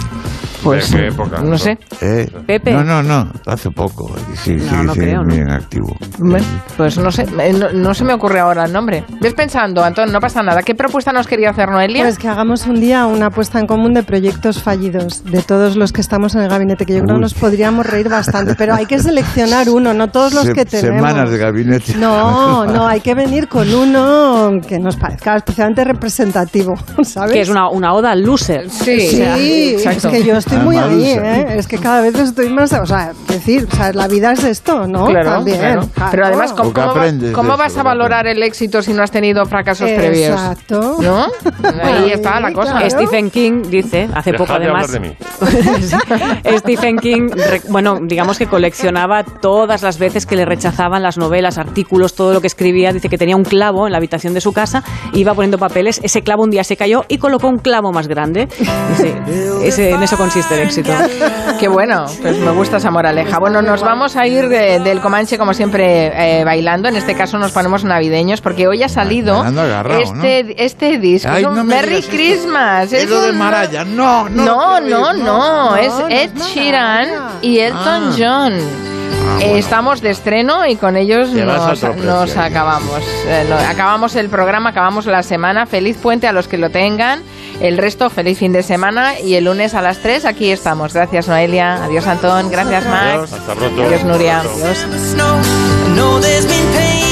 Pues, ¿de qué época? No sé. Eh, Pepe. No, no, no. Hace poco. Sí, no, sí, no sí. Creo, bien no. activo. Bueno, pues no sé. No, no se me ocurre ahora el nombre. Ves pensando, Antón, no pasa nada. ¿Qué propuesta nos quería hacer Noelia? Pues que hagamos un día una apuesta en común de proyectos fallidos. De todos los que estamos en el gabinete, que yo Uy. creo que nos podríamos reír bastante. Pero hay que seleccionar uno, no todos los se, que tenemos. Semanas de gabinete. No, no. Hay que venir con uno que nos parezca especialmente representativo, ¿sabes? Que es una, una oda al loser. Sí, sí, sí. Exacto. Es que yo estoy Estoy muy ahí, ¿eh? Es que cada vez estoy más... O sea, decir, o sea, la vida es esto, ¿no? Claro, También. claro. Pero además, ¿cómo, cómo, ¿cómo vas a valorar el éxito si no has tenido fracasos Exacto. previos? Exacto. ¿No? Ahí está la cosa. Claro. Stephen King dice, hace Dejad poco además... De mí. Stephen King, bueno, digamos que coleccionaba todas las veces que le rechazaban las novelas, artículos, todo lo que escribía. Dice que tenía un clavo en la habitación de su casa, iba poniendo papeles, ese clavo un día se cayó y colocó un clavo más grande. Dice, ese, en eso consiste el éxito. Qué bueno, pues me gusta esa moraleja. Bueno, nos vamos a ir de, del Comanche, como siempre, eh, bailando. En este caso nos ponemos navideños, porque hoy ha salido agarrado, este, ¿no? este disco. Ay, no Merry Christmas. Es, es lo un... de Mariah. No, no, no, no, no, no, no es Ed no, Sheeran no. y Elton ah. John. Ah, bueno. Estamos de estreno y con ellos nos, nos acabamos. Eh, no, acabamos el programa, acabamos la semana. Feliz puente a los que lo tengan. El resto, feliz fin de semana y el lunes a las tres aquí estamos. Gracias, Noelia. Adiós, Antón. Gracias, Max. Adiós, hasta pronto. Adiós, Nuria. Adiós.